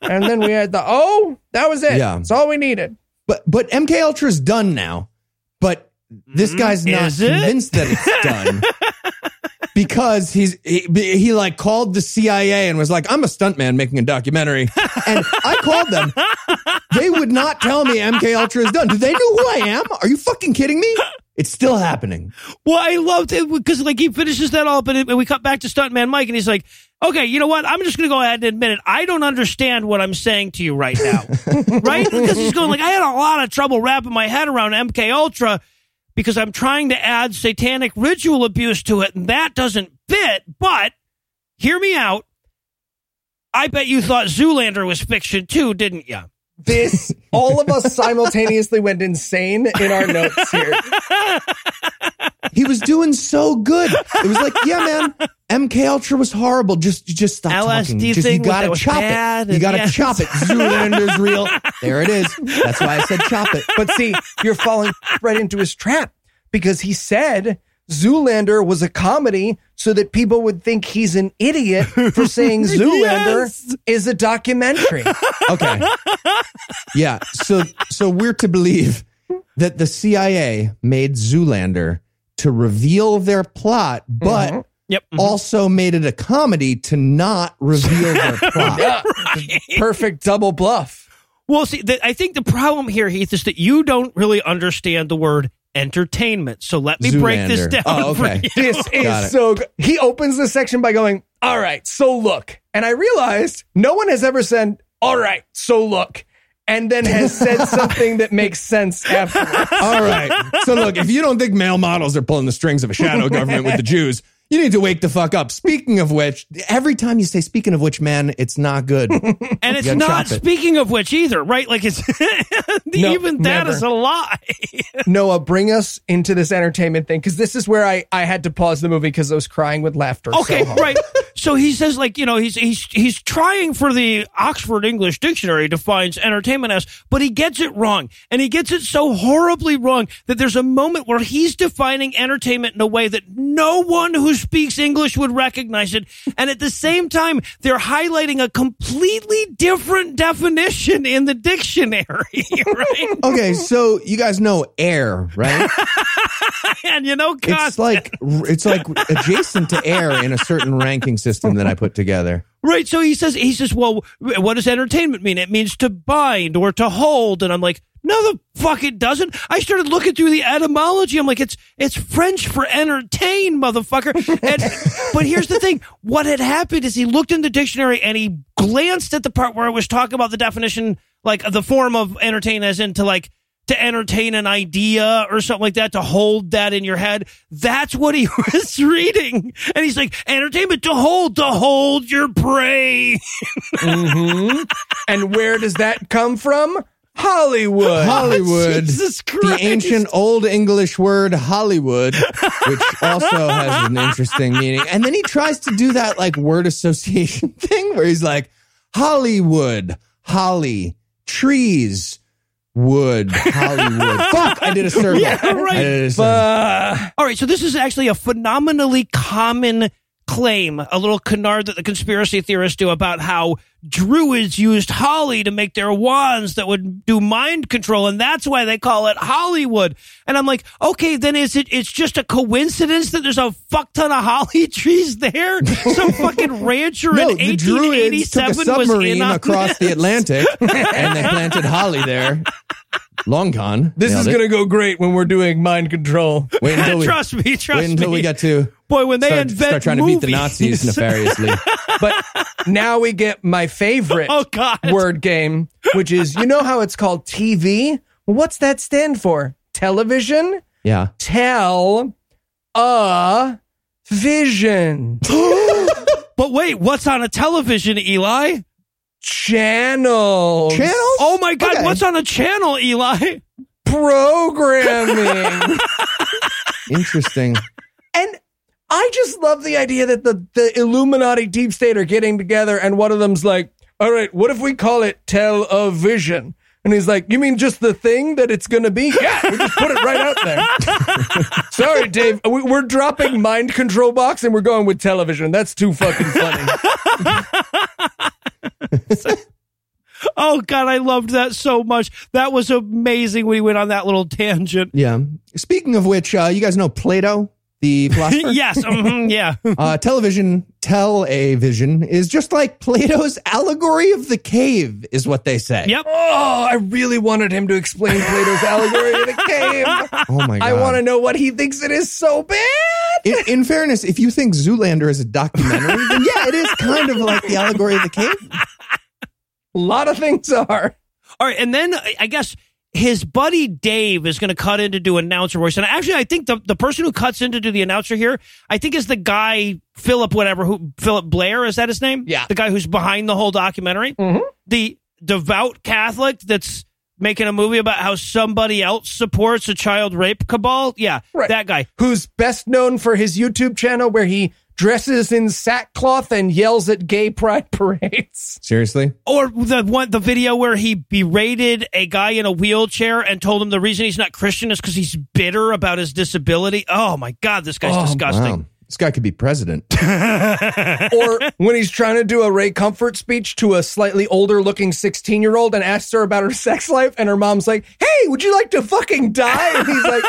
and then we had the O. That was it. Yeah. That's all we needed. But MK Ultra's done now, but this guy's not convinced that it's done. Because he like called the CIA and was like, I'm a stuntman making a documentary. And I called them. They would not tell me MK Ultra is done. Do they know who I am? Are you fucking kidding me? It's still happening. Well, I loved it because like he finishes that all, but we cut back to stuntman Mike and he's like, okay, you know what? I'm just going to go ahead and admit it. I don't understand what I'm saying to you right now. Right? Because he's going like, I had a lot of trouble wrapping my head around MK Ultra. Because I'm trying to add satanic ritual abuse to it, and that doesn't fit, but hear me out. I bet you thought Zoolander was fiction, too, didn't you? All of us simultaneously went insane in our notes here. He was doing so good. It was like, yeah, man, MK Ultra was horrible. Just stop LSD talking. Just, thing you gotta chop it. You gotta chop it. Zoolander's real. There it is. That's why I said chop it. But see, you're falling right into his trap because he said Zoolander was a comedy so that people would think he's an idiot for saying Zoolander is a documentary. Okay. Yeah. So we're to believe that the CIA made Zoolander to reveal their plot, but also made it a comedy to not reveal their plot. Yeah. Right. Perfect double bluff. Well, see, I think the problem here, Heath, is that you don't really understand the word entertainment. So let me break this down. Oh, okay. For you. This is so good. He opens this section by going, all right, so look. And I realized no one has ever said, all right, so look. And then has said something that makes sense afterwards. All right. So look, if you don't think male models are pulling the strings of a shadow government with the Jews, you need to wake the fuck up. Speaking of which, every time you say speaking of which, man, it's not good. And it's not speaking of which either, right? Like it's even that is a lie. Noah, bring us into this entertainment thing because this is where I had to pause the movie because I was crying with laughter. Okay, so right. So he says, like, you know, he's trying for the Oxford English Dictionary defines entertainment as, but he gets it wrong. And he gets it so horribly wrong that there's a moment where he's defining entertainment in a way that no one who speaks English would recognize it. And at the same time, they're highlighting a completely different definition in the dictionary, right? Okay, so you guys know air, right? And you know, it's like adjacent to air in a certain ranking system that I put together. Right. So he says, well, what does entertainment mean? It means to bind or to hold. And I'm like, no, the fuck it doesn't. I started looking through the etymology. I'm like, it's French for entertain, motherfucker. But here's the thing. What had happened is he looked in the dictionary and he glanced at the part where I was talking about the definition, like the form of entertain as into like to entertain an idea or something like that, to hold that in your head. That's what he was reading. And he's like, entertainment, to hold your brain. Mm-hmm. And where does that come from? Hollywood. Jesus Christ. The ancient Old English word Hollywood, which also has an interesting meaning. And then he tries to do that like word association thing where he's like, Hollywood, holly, trees, wood, Hollywood. Fuck, I did a survey. Yeah, right. All right, so this is actually a phenomenally common claim, a little canard that the conspiracy theorists do about how druids used holly to make their wands that would do mind control, and that's why they call it Hollywood. And I'm like, okay, then it's just a coincidence that there's a fuck ton of holly trees there? Some fucking rancher in 1887 took a submarine across the Atlantic and they planted holly there. Long gone. This is gonna go great when we're doing mind control. Wait until we, we get to. Boy, when they start trying movies to beat the Nazis nefariously. But now we get my favorite word game, which is, you know how it's called TV? What's that stand for? Television? Yeah. Tell-a-vision. But wait, what's on a television, Eli? Channels. Channels? Oh my God, okay. What's on a channel, Eli? Programming. Interesting. And I just love the idea that the Illuminati deep state are getting together and one of them's like, all right, what if we call it television? And he's like, you mean just the thing that it's going to be? Yeah, we just put it right out there. Sorry, Dave. We're dropping mind control box and we're going with television. That's too fucking funny. Oh, God, I loved that so much. That was amazing when he went on that little tangent. Yeah. Speaking of which, you guys know Plato? The philosopher? Yes. Yeah. Tell-a-vision is just like Plato's allegory of the cave is what they say. Yep. Oh, I really wanted him to explain Plato's allegory of the cave. Oh my God. I want to know what he thinks it is so bad. In fairness, if you think Zoolander is a documentary, then yeah, it is kind of like the allegory of the cave. A lot of things are. All right. And then I guess his buddy Dave is going to cut in to do announcer voice. And actually, I think the person who cuts in to do the announcer here, I think is the guy, Philip Blair, is that his name? Yeah. The guy who's behind the whole documentary. Mm-hmm. The devout Catholic that's making a movie about how somebody else supports a child rape cabal. Yeah, right. That guy. Who's best known for his YouTube channel where he dresses in sackcloth and yells at gay pride parades. Seriously? Or the video where he berated a guy in a wheelchair and told him the reason he's not Christian is because he's bitter about his disability. Oh my God, this guy's disgusting. Wow. This guy could be president. Or when he's trying to do a Ray Comfort speech to a slightly older looking 16-year-old and asks her about her sex life and her mom's like, hey, would you like to fucking die? And he's like...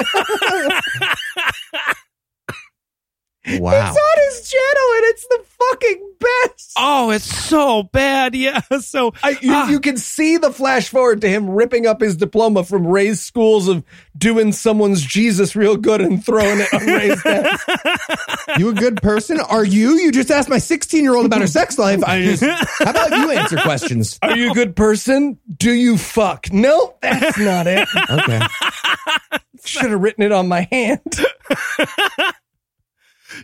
Wow. It's on his channel and it's the fucking best. Oh, it's so bad. Yeah. So you can see the flash forward to him ripping up his diploma from Ray's schools of doing someone's Jesus real good and throwing it on Ray's desk. You a good person? Are you? You just asked my 16-year-old about her sex life. How about you answer questions? Are you a good person? Do you fuck? No, that's not it. Okay. Should have written it on my hand.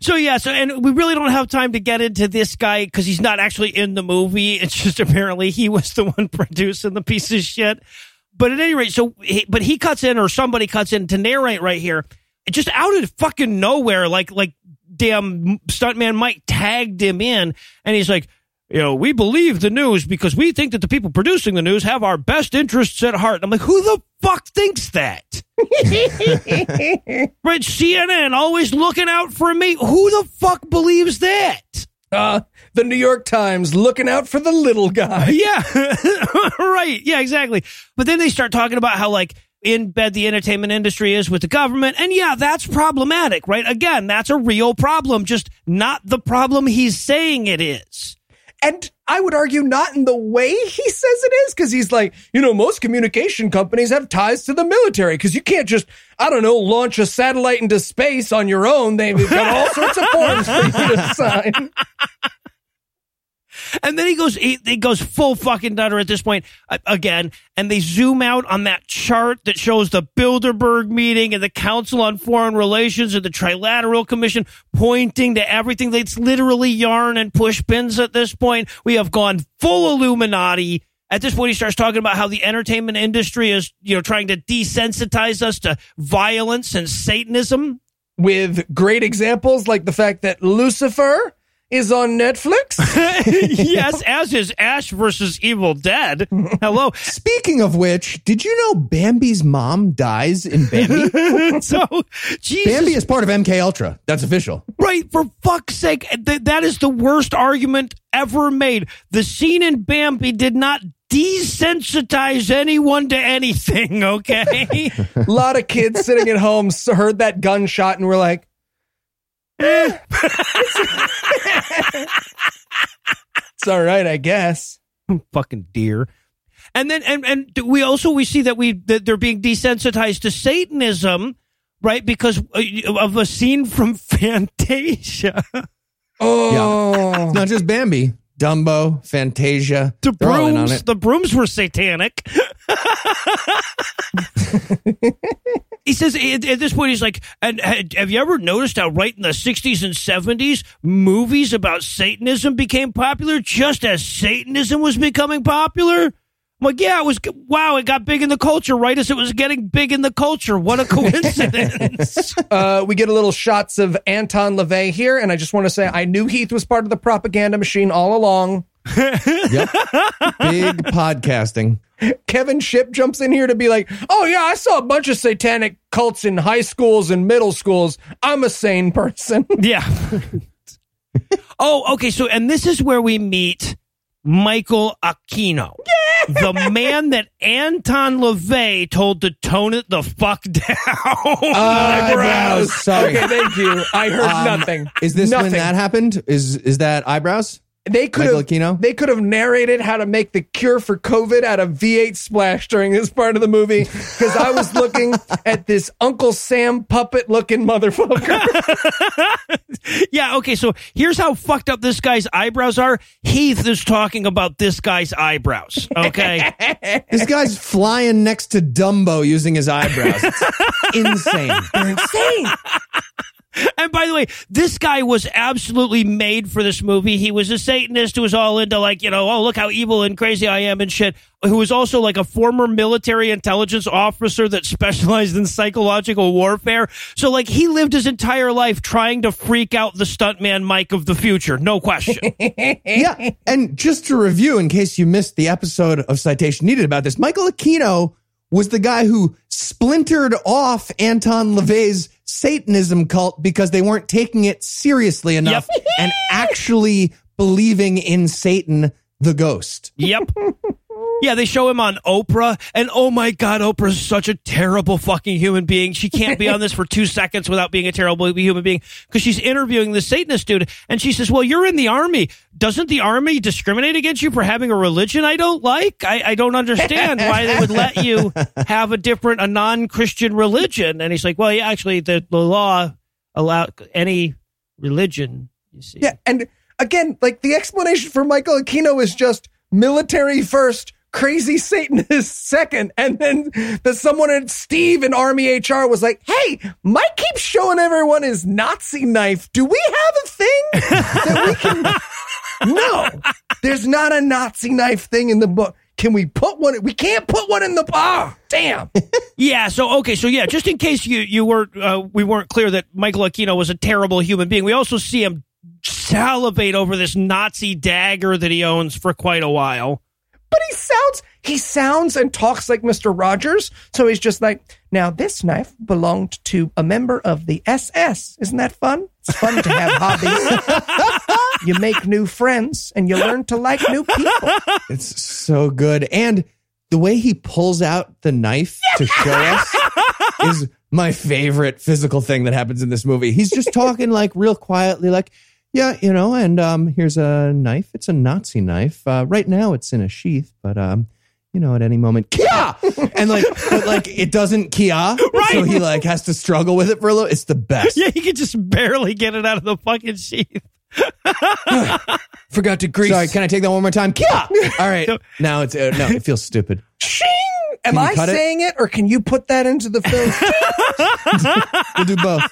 So and we really don't have time to get into this guy because he's not actually in the movie. It's just apparently he was the one producing the piece of shit. But at any rate, but he cuts in or somebody cuts in to narrate right here. Just out of fucking nowhere, like damn stuntman Mike tagged him in and he's like, you know, we believe the news because we think that the people producing the news have our best interests at heart. And I'm like, who the fuck thinks that? Right, CNN always looking out for me. Who the fuck believes that? The New York Times looking out for the little guy. Yeah, right. Yeah, exactly. But then they start talking about how like in bed the entertainment industry is with the government. And yeah, that's problematic, right? Again, that's a real problem, just not the problem he's saying it is. And I would argue not in the way he says it is, because he's like, you know, most communication companies have ties to the military because you can't just, I don't know, launch a satellite into space on your own. They've got all sorts of forms for you to sign. And then he goes full fucking nutter at this point again. And they zoom out on that chart that shows the Bilderberg meeting and the Council on Foreign Relations and the Trilateral Commission pointing to everything. It's literally yarn and push pins at this point. We have gone full Illuminati. At this point, he starts talking about how the entertainment industry is, you know, trying to desensitize us to violence and Satanism. With great examples like the fact that Lucifer is on Netflix. Yes, as is Ash versus Evil Dead. Hello. Speaking of which, did you know Bambi's mom dies in Bambi? So, Jesus. Bambi is part of MK Ultra. That's official. Right, for fuck's sake. That is the worst argument ever made. The scene in Bambi did not desensitize anyone to anything, okay? A lot of kids sitting at home heard that gunshot and were like, it's all right, I guess. Fucking deer. And then and we see that they're being desensitized to Satanism, right? Because of a scene from Fantasia. Oh, yeah. It's not just Bambi. Dumbo, Fantasia. The brooms. The brooms were satanic. He says at this point, he's like, "And have you ever noticed how right in the 60s and 70s, movies about Satanism became popular just as Satanism was becoming popular?" I'm like, yeah, it was. Wow, it got big in the culture, right? As it was getting big in the culture. What a coincidence. We get a little shots of Anton LaVey here. And I just want to say, I knew Heath was part of the propaganda machine all along. Yep. Big podcasting. Kevin Shipp jumps in here to be like, oh yeah, I saw a bunch of satanic cults in high schools and middle schools. I'm a sane person. Yeah. Oh, okay. So, and this is where we meet Michael Aquino, yeah! The man that Anton LaVey told to tone it the fuck down. Eyebrows. Sorry. Okay, thank you. I heard nothing. Is this nothing. When that happened? Is that eyebrows? They could have narrated how to make the cure for COVID out of V8 splash during this part of the movie, because I was looking at this Uncle Sam puppet looking motherfucker. Yeah, okay, so here's how fucked up this guy's eyebrows are. Heath is talking about this guy's eyebrows, okay? This guy's flying next to Dumbo using his eyebrows. It's insane. They're insane. And by the way, this guy was absolutely made for this movie. He was a Satanist who was all into, like, you know, oh, look how evil and crazy I am and shit, who was also like a former military intelligence officer that specialized in psychological warfare. So, like, he lived his entire life trying to freak out the stuntman Mike of the future. No question. Yeah. And just to review, in case you missed the episode of Citation Needed about this, Michael Aquino was the guy who splintered off Anton LaVey's Satanism cult because they weren't taking it seriously enough. Yep. And actually believing in Satan, the ghost. Yep. Yeah, they show him on Oprah, and oh my God, Oprah's such a terrible fucking human being. She can't be on this for 2 seconds without being a terrible human being, because she's interviewing the Satanist dude, and she says, well, you're in the army. Doesn't the army discriminate against you for having a religion I don't like? I don't understand why they would let you have a non-Christian religion. And he's like, well, yeah, actually, the law allows any religion, you see. Yeah, and again, like, the explanation for Michael Aquino is just military first, crazy Satanist second, and then someone at Steve in Army HR was like, hey, Mike keeps showing everyone his Nazi knife. Do we have a thing that we can? No, there's not a Nazi knife thing in the book. Can we put one? We can't put one in the bar. Oh, damn. Yeah. So, OK. So, yeah, just in case we weren't clear that Michael Aquino was a terrible human being. We also see him salivate over this Nazi dagger that he owns for quite a while. But he sounds and talks like Mr. Rogers. So he's just like, now this knife belonged to a member of the SS. Isn't that fun? It's fun to have hobbies. You make new friends and you learn to like new people. It's so good. And the way he pulls out the knife to show us is my favorite physical thing that happens in this movie. He's just talking like real quietly, like, yeah, you know, and here's a knife. It's a Nazi knife. Right now it's in a sheath, but, you know, at any moment, Kia! And but it doesn't Kia, right? So he has to struggle with it for a little. It's the best. Yeah, he could just barely get it out of the fucking sheath. Forgot to grease. Sorry, can I take that one more time? Yeah. All right. Now it's no. It feels stupid. Shing! Am I saying it, or can you put that into the film? We'll do both.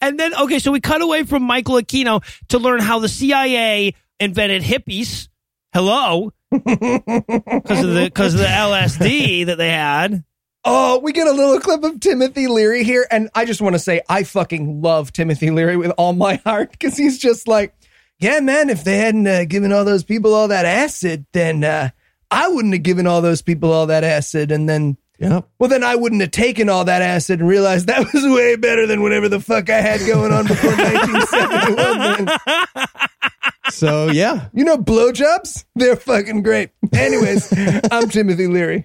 And then, okay, so we cut away from Michael Aquino to learn how the CIA invented hippies. Hello, because of the LSD that they had. Oh, we get a little clip of Timothy Leary here, and I just want to say I fucking love Timothy Leary with all my heart, because he's just like, yeah, man, if they hadn't given all those people all that acid, then I wouldn't have given all those people all that acid, and then, yeah. Well, then I wouldn't have taken all that acid and realized that was way better than whatever the fuck I had going on before 1971. So, yeah. You know, blowjobs? They're fucking great. Anyways, I'm Timothy Leary.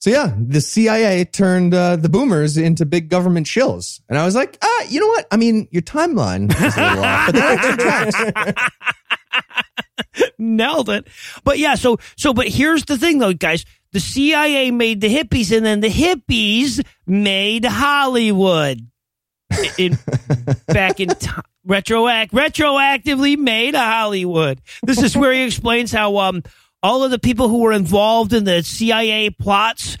So, yeah, the CIA turned the boomers into big government shills. And I was like, you know what? I mean, your timeline is a little off, but that tracks. Nailed it. But, yeah, but here's the thing, though, guys. The CIA made the hippies, and then the hippies made Hollywood. Back in time. Retroactively made a Hollywood. This is where he explains how all of the people who were involved in the CIA plots,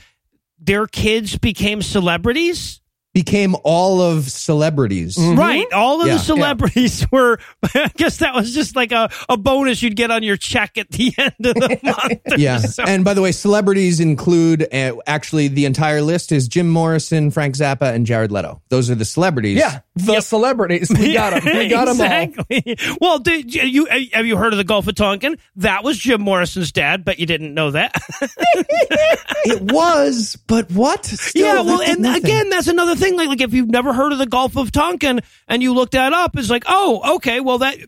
their kids became celebrities. Became all of celebrities. Mm-hmm. Right. All of the celebrities were, I guess that was just like a bonus you'd get on your check at the end of the month. Yeah. So. And by the way, celebrities include, actually the entire list is Jim Morrison, Frank Zappa, and Jared Leto. Those are the celebrities. Yeah. The celebrities. We got them. We got them all. Well, have you heard of the Gulf of Tonkin? That was Jim Morrison's dad, but you didn't know that. It was, but what? Still, yeah. Well, and again, that's another thing. Like if you've never heard of the Gulf of Tonkin and you look that up, it's like, oh, okay, well, that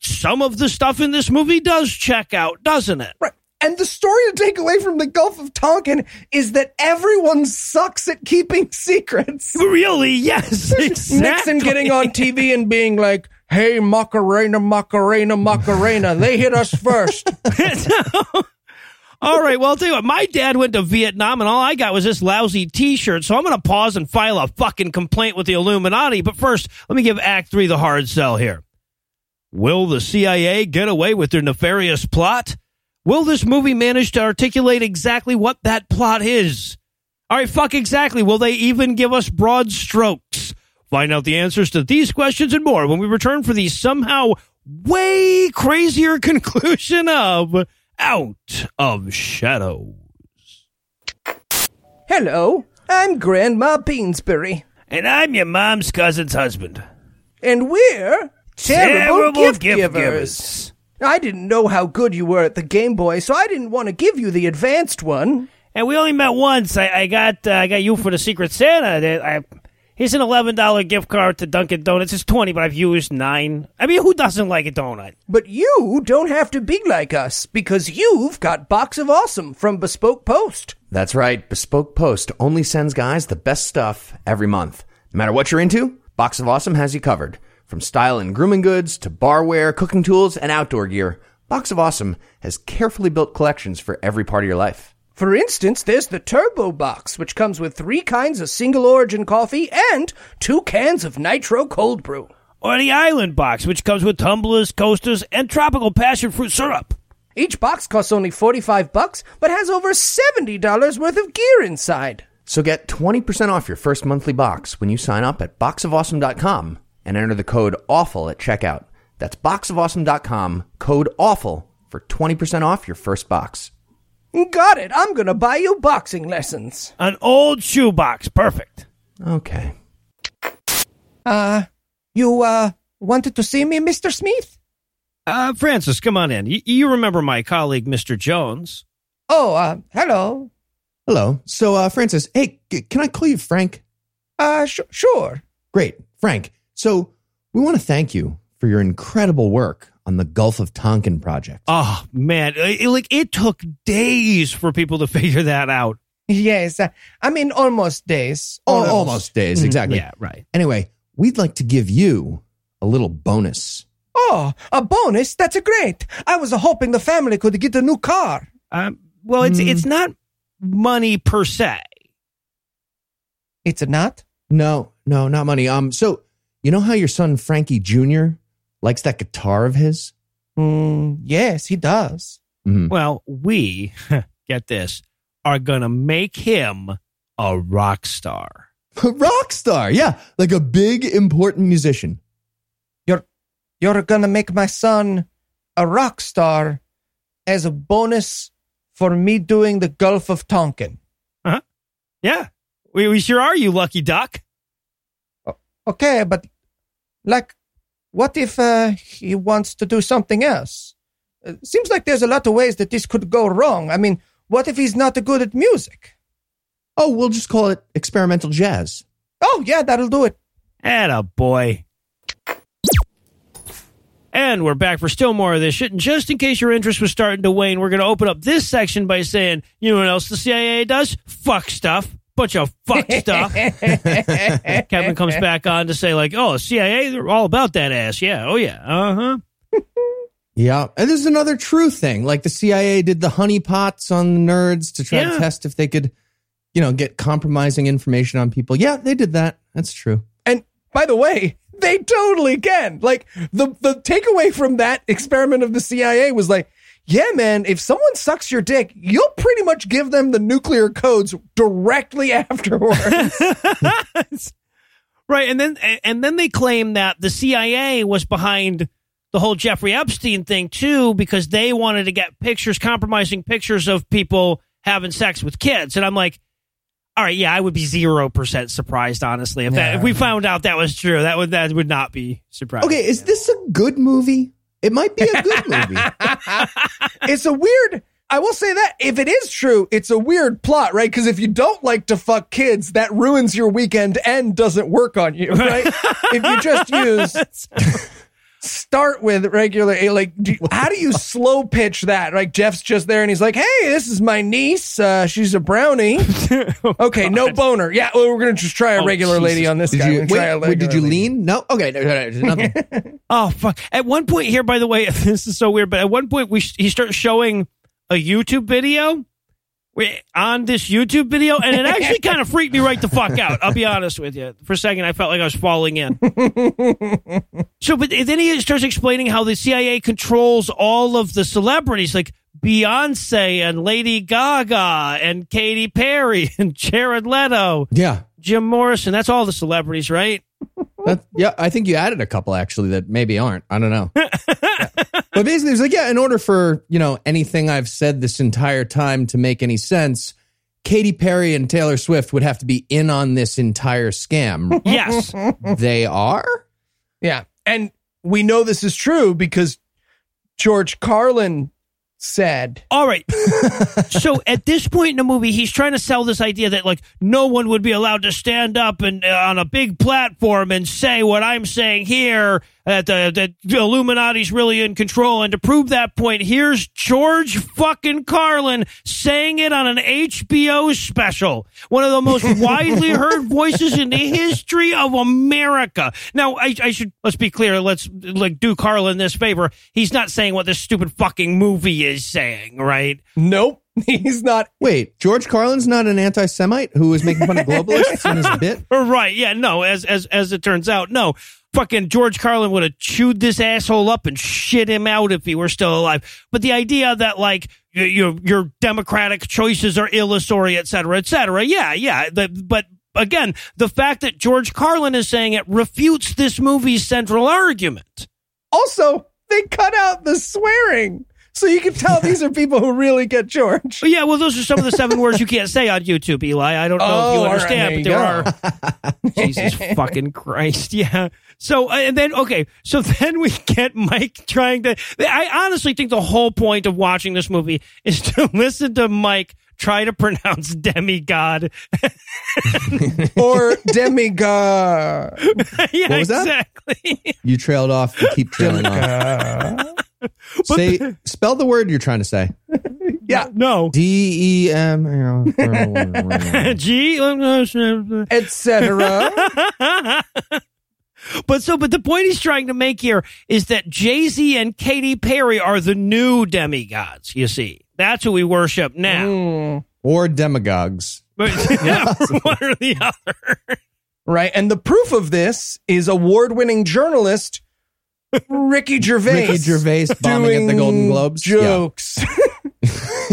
some of the stuff in this movie does check out, doesn't it? Right. And the story to take away from the Gulf of Tonkin is that everyone sucks at keeping secrets. Really? Yes, exactly. Nixon getting on TV and being like, hey, Macarena, Macarena, Macarena, they hit us first. All right, well, I'll tell you what, my dad went to Vietnam and all I got was this lousy T-shirt, so I'm going to pause and file a fucking complaint with the Illuminati. But first, let me give Act 3 the hard sell here. Will the CIA get away with their nefarious plot? Will this movie manage to articulate exactly what that plot is? All right, fuck exactly. Will they even give us broad strokes? Find out the answers to these questions and more when we return for the somehow way crazier conclusion of... Out of Shadows. Hello, I'm Grandma Beansbury. And I'm your mom's cousin's husband. And we're terrible gift givers. I didn't know how good you were at the Game Boy, so I didn't want to give you the advanced one. And we only met once. I got you for the Secret Santa. Here's an $11 gift card to Dunkin' Donuts. It's $20, but I've used $9. I mean, who doesn't like a donut? But you don't have to be like us, because you've got Box of Awesome from Bespoke Post. That's right. Bespoke Post only sends guys the best stuff every month. No matter what you're into, Box of Awesome has you covered. From style and grooming goods to barware, cooking tools, and outdoor gear, Box of Awesome has carefully built collections for every part of your life. For instance, there's the Turbo Box, which comes with 3 kinds of single-origin coffee and 2 cans of Nitro Cold Brew. Or the Island Box, which comes with tumblers, coasters, and tropical passion fruit syrup. Each box costs only $45, but has over $70 worth of gear inside. So get 20% off your first monthly box when you sign up at boxofawesome.com and enter the code AWFUL at checkout. That's boxofawesome.com, code AWFUL, for 20% off your first box. Got it. I'm going to buy you boxing lessons. An old shoebox. Perfect. Okay. You wanted to see me, Mr. Smith? Francis, come on in. You remember my colleague, Mr. Jones. Oh, hello. Hello. So, Francis, hey, can I call you Frank? Sure. Great. Frank, so we want to thank you for your incredible work on the Gulf of Tonkin project. Oh, man. It took days for people to figure that out. Yes. I mean, almost days. Almost days, exactly. Yeah, right. Anyway, we'd like to give you a little bonus. Oh, a bonus? That's great. I was hoping the family could get a new car. Well, it's not money per se. It's not? No, not money. So, you know how your son Frankie Jr. likes that guitar of his? Yes, he does. Mm-hmm. Well, we, get this, are going to make him a rock star. A rock star, yeah. Like a big, important musician. You're going to make my son a rock star as a bonus for me doing the Gulf of Tonkin. Uh-huh. Yeah. We sure are, you lucky duck. Okay, but like, what if he wants to do something else? It seems like there's a lot of ways that this could go wrong. I mean, what if he's not good at music? Oh, we'll just call it experimental jazz. Oh, yeah, that'll do it. Attaboy. And we're back for still more of this shit. And just in case your interest was starting to wane, we're going to open up this section by saying, you know what else the CIA does? Fuck stuff. Bunch of fuck stuff. Kevin comes back on to say, like, oh, CIA, they're all about that ass. Yeah. Oh, yeah. Uh-huh. Yeah. And this is another true thing. Like, the CIA did the honeypots on the nerds to try to test if they could, you know, get compromising information on people. Yeah, they did that. That's true. And by the way, they totally can. Like, the takeaway from that experiment of the CIA was like, yeah, man, if someone sucks your dick, you'll pretty much give them the nuclear codes directly afterwards. Right. And then they claim that the CIA was behind the whole Jeffrey Epstein thing, too, because they wanted to get pictures, compromising pictures of people having sex with kids. And I'm like, all right, yeah, I would be 0% surprised, honestly, if we found out that was true. That would not be surprising. Okay, is this a good movie? It might be a good movie. It's a weird. I will say that if it is true, it's a weird plot, right? Because if you don't like to fuck kids, that ruins your weekend and doesn't work on you, right? If you just use. Start with regular, like, how do you slow pitch that? Like, Jeff's just there and he's like, hey, this is my niece. She's a brownie. Okay, no boner. Yeah, well, we're going to just try a regular lady on this guy. Did you lean? No? Okay, nothing. Oh, fuck. At one point here, by the way, this is so weird, but at one point he starts showing a YouTube video on this YouTube video, and it actually kind of freaked me right the fuck out. I'll be honest with you. For a second, I felt like I was falling in. But then he starts explaining how the CIA controls all of the celebrities, like Beyonce and Lady Gaga and Katy Perry and Jared Leto. Yeah. Jim Morrison. That's all the celebrities, right? Yeah, I think you added a couple, actually, that maybe aren't. I don't know. Yeah. But basically, it's like, yeah, in order for, you know, anything I've said this entire time to make any sense, Katy Perry and Taylor Swift would have to be in on this entire scam. Yes. They are? Yeah. And we know this is true because George Carlin said. All right. So at this point in the movie, he's trying to sell this idea that, like, no one would be allowed to stand up and on a big platform and say what I'm saying here, that the Illuminati's really in control. And to prove that point, here's George fucking Carlin saying it on an HBO special. One of the most widely heard voices in the history of America. Now, I should, let's be clear. Let's, like, do Carlin this favor. He's not saying what this stupid fucking movie is saying, right? Nope. He's not. Wait, George Carlin's not an anti-Semite who is making fun of globalists in his bit? Right. Yeah, no, as it turns out, no. Fucking George Carlin would have chewed this asshole up and shit him out if he were still alive. But the idea that, like, your democratic choices are illusory, et cetera, yeah. But again, the fact that George Carlin is saying it refutes this movie's central argument. Also, they cut out the swearing. So you can tell these are people who really get George. Yeah, well, those are some of the 7 words you can't say on YouTube, Eli. I don't know if you understand, right, but there are. Jesus fucking Christ, yeah. So, and then we get Mike trying to... I honestly think the whole point of watching this movie is to listen to Mike try to pronounce demigod. Or demigod. Yeah, what was exactly. That? You trailed off. You keep trailing off. Spell the word you're trying to say. Yeah. No. DEM G etc. But the point he's trying to make here is that Jay-Z and Katy Perry are the new demigods, you see. That's who we worship now. Or demagogues. But, yeah, one or the other. Right. And the proof of this is award-winning journalist Ricky Gervais bombing at the Golden Globes. Jokes. Yeah.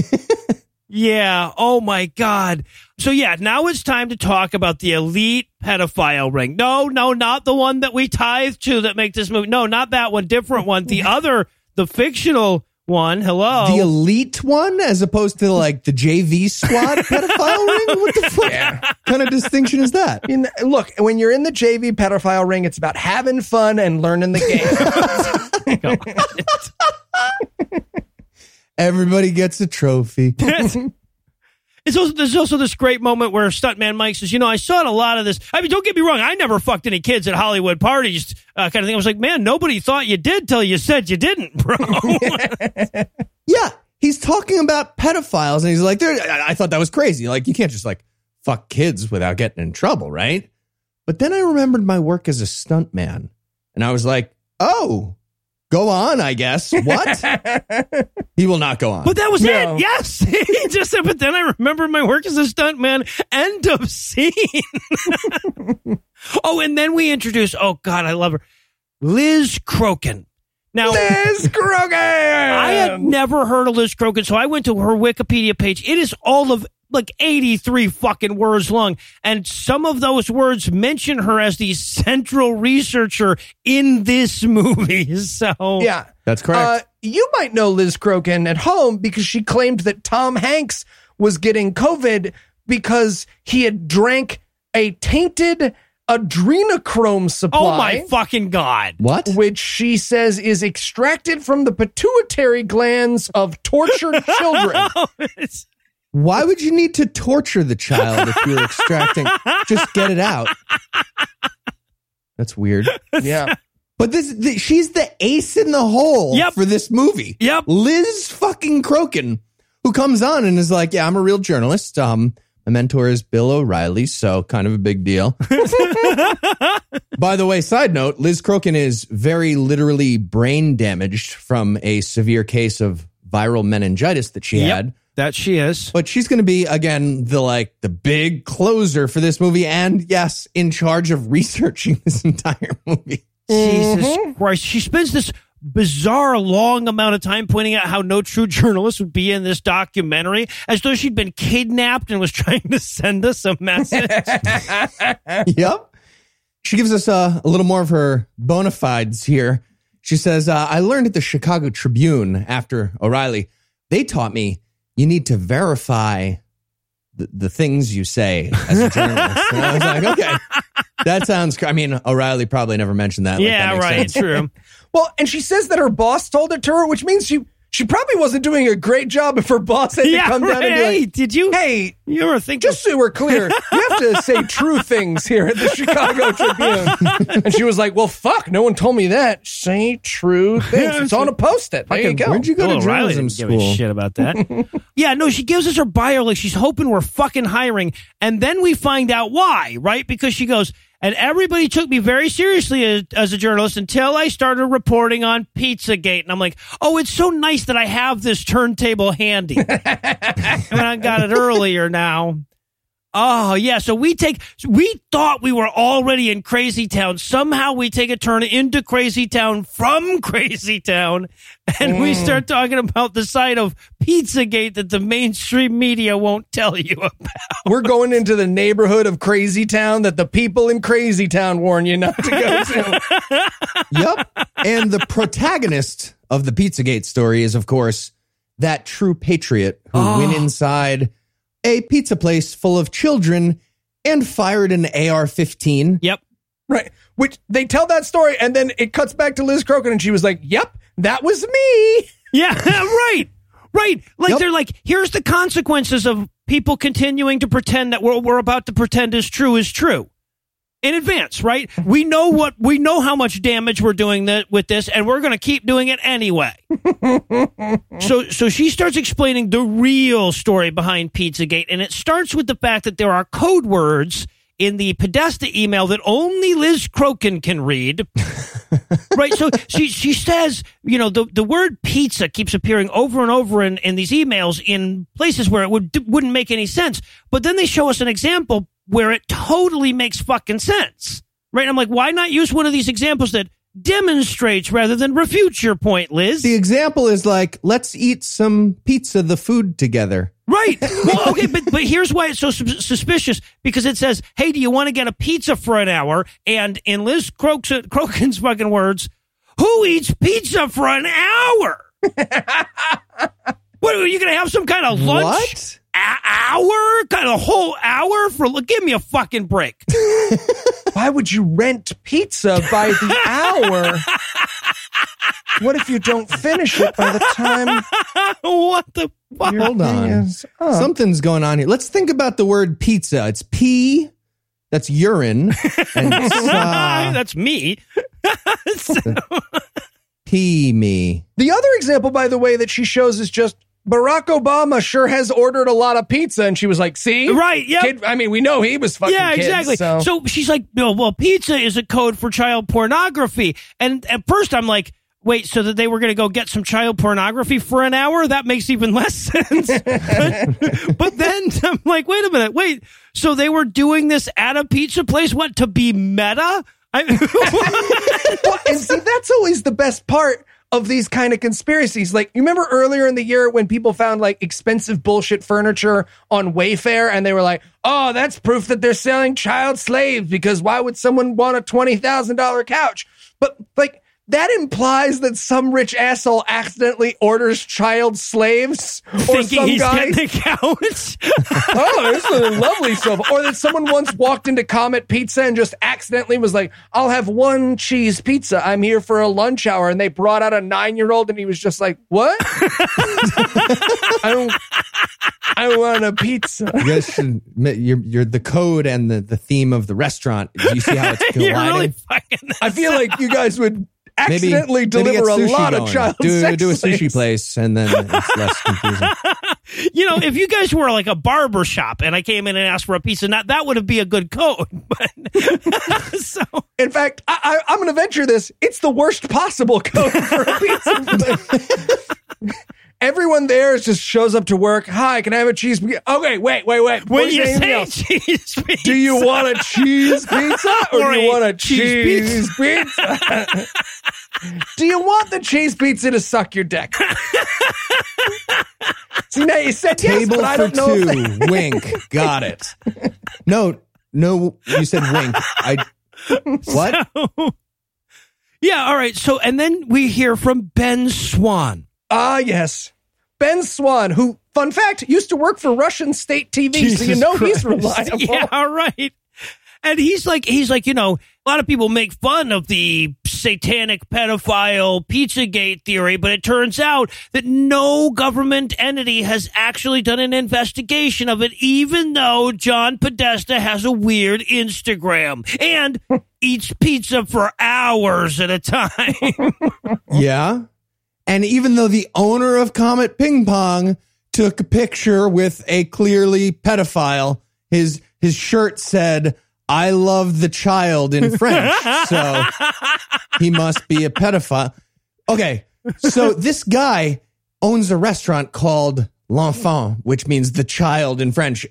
Yeah. Oh, my God. So, yeah, now it's time to talk about the elite pedophile ring. No, not the one that we tithe to that make this movie. No, not that one. Different one. The other, the fictional one. Hello. The elite one as opposed to like the JV squad pedophile ring? What the fuck kind of distinction is that? Look, when you're in the JV pedophile ring, it's about having fun and learning the game. Everybody gets a trophy. There's also this great moment where stuntman Mike says, I saw a lot of this. I mean, don't get me wrong. I never fucked any kids at Hollywood parties kind of thing. I was like, man, nobody thought you did till you said you didn't, bro. Yeah. He's talking about pedophiles and he's like, I thought that was crazy. Like, you can't just like fuck kids without getting in trouble, right? But then I remembered my work as a stuntman and I was like, oh, go on, I guess. What? He will not go on. But that was it. Yes. He just said, but then I remember my work as a stuntman. End of scene. Oh, and then we introduce, oh, God, I love her, Liz Crokin. Now, Liz Crokin! I had never heard of Liz Crokin, so I went to her Wikipedia page. It is all of like 83 fucking words long. And some of those words mention her as the central researcher in this movie. So yeah, that's correct. You might know Liz Crokin at home because she claimed that Tom Hanks was getting COVID because he had drank a tainted adrenochrome supply. Oh my fucking God. What? Which she says is extracted from the pituitary glands of tortured children. Why would you need to torture the child if you're extracting? Just get it out. That's weird. Yeah. But she's the ace in the hole for this movie. Yep. Liz fucking Crokin, who comes on and is like, yeah, I'm a real journalist. My mentor is Bill O'Reilly, so kind of a big deal. By the way, side note, Liz Crokin is very literally brain damaged from a severe case of viral meningitis that she had. That she is. But she's going to be, again, the big closer for this movie and, yes, in charge of researching this entire movie. Jesus Christ. She spends this bizarre long amount of time pointing out how no true journalist would be in this documentary as though she'd been kidnapped and was trying to send us a message. Yep. She gives us a little more of her bona fides here. She says, I learned at the Chicago Tribune after O'Reilly, they taught me you need to verify the things you say as a journalist. And I was like, okay, that sounds... I mean, O'Reilly probably never mentioned that. Yeah, that right, true. Well, and she says that her boss told it to her, which means she probably wasn't doing a great job if her boss had to come down and be like, hey, you were thinking... Just so we're clear, you have to say true things here at the Chicago Tribune. And she was like, well, fuck, no one told me that. Say true things. It's on a Post-it. There you go. Where'd you go to journalism school? Didn't give a shit about that. Yeah, no, she gives us her bio like she's hoping we're fucking hiring. And then we find out why, right? Because she goes... And everybody took me very seriously as a journalist until I started reporting on Pizzagate. And I'm like, oh, it's so nice that I have this turntable handy. And I got it earlier now. Oh, yeah. So we thought we were already in Crazy Town. Somehow we take a turn into Crazy Town from Crazy Town. And we start talking about the side of Pizzagate that the mainstream media won't tell you about. We're going into the neighborhood of Crazy Town that the people in Crazy Town warn you not to go to. Yep. And the protagonist of the Pizzagate story is, of course, that true patriot who went inside a pizza place full of children and fired an AR-15. Yep. Right. Which they tell that story and then it cuts back to Liz Crokin and she was like, yep, that was me. Yeah. Right. Right. Like they're like, here's the consequences of people continuing to pretend that what we're about to pretend is true. In advance, right? We know how much damage we're doing with this, and we're going to keep doing it anyway. So she starts explaining the real story behind Pizzagate, and it starts with the fact that there are code words in the Podesta email that only Liz Crokin can read. Right? So she says, the word pizza keeps appearing over and over in these emails in places where it wouldn't make any sense. But then they show us an example where it totally makes fucking sense, right? I'm like, why not use one of these examples that demonstrates rather than refutes your point, Liz. The example is like, let's eat some pizza, the food together. Right. Well, okay, but here's why it's so suspicious, because it says, hey, do you want to get a pizza for an hour? And in Liz Crokin's fucking words, who eats pizza for an hour? What, are you going to have some kind of lunch? What? Hour? Got a whole hour for? Give me a fucking break. Why would you rent pizza by the hour? What if you don't finish it by the time? What the fuck? Hold on. Something's going on here. Let's think about the word pizza. It's P. That's urine. And that's me. So. P me. The other example, by the way, that she shows is just Barack Obama sure has ordered a lot of pizza, and she was like, see? Right, yeah. I mean, we know he was fucking kids. Yeah, exactly. So she's like, no, well, pizza is a code for child pornography. And at first I'm like, wait, so that they were going to go get some child pornography for an hour? That makes even less sense. But then I'm like, wait a minute, wait. So they were doing this at a pizza place? What, to be meta? Well, and see, that's always the best part of these kind of conspiracies. Like, you remember earlier in the year when people found like expensive bullshit furniture on Wayfair, and they were like, oh, that's proof that they're selling child slaves, because why would someone want a $20,000 couch? But like, that implies that some rich asshole accidentally orders child slaves, or thinking some he's guy getting the couch. Oh, this is a lovely sofa. Or that someone once walked into Comet Pizza and just accidentally was like, I'll have one cheese pizza. I'm here for a lunch hour. And they brought out a 9-year-old, and he was just like, what? I want a pizza. You guys should admit, you're the code and the theme of the restaurant. You see how it's colliding? Really I feel like you guys would accidentally deliver a lot of child sex. Do a sushi place, and then it's less confusing. You know, if you guys were like a barber shop and I came in and asked for a pizza, that would be a good code. But so, in fact, I'm going to venture this. It's the worst possible code for a pizza. Everyone there just shows up to work. Hi, can I have a cheese pizza? Okay, wait. When you say else? Cheese pizza. Do you want a cheese pizza or do you want a cheese pizza? Do you want the cheese pizza to suck your dick? See, now you said yes, but I don't know. Table for two, wink. Got it. No, you said wink. What? So, yeah, all right. So, and then we hear from Ben Swan. Ah, yes. Ben Swan, who, fun fact, used to work for Russian state TV, Jesus so you know Christ. He's reliable. Yeah, all right. And he's like, you know, a lot of people make fun of the satanic pedophile Pizzagate theory, but it turns out that no government entity has actually done an investigation of it, even though John Podesta has a weird Instagram and eats pizza for hours at a time. Yeah. And even though the owner of Comet Ping Pong took a picture with a clearly pedophile, his shirt said, I love the child in French, so he must be a pedophile. Okay, so this guy owns a restaurant called L'Enfant, which means the child in French.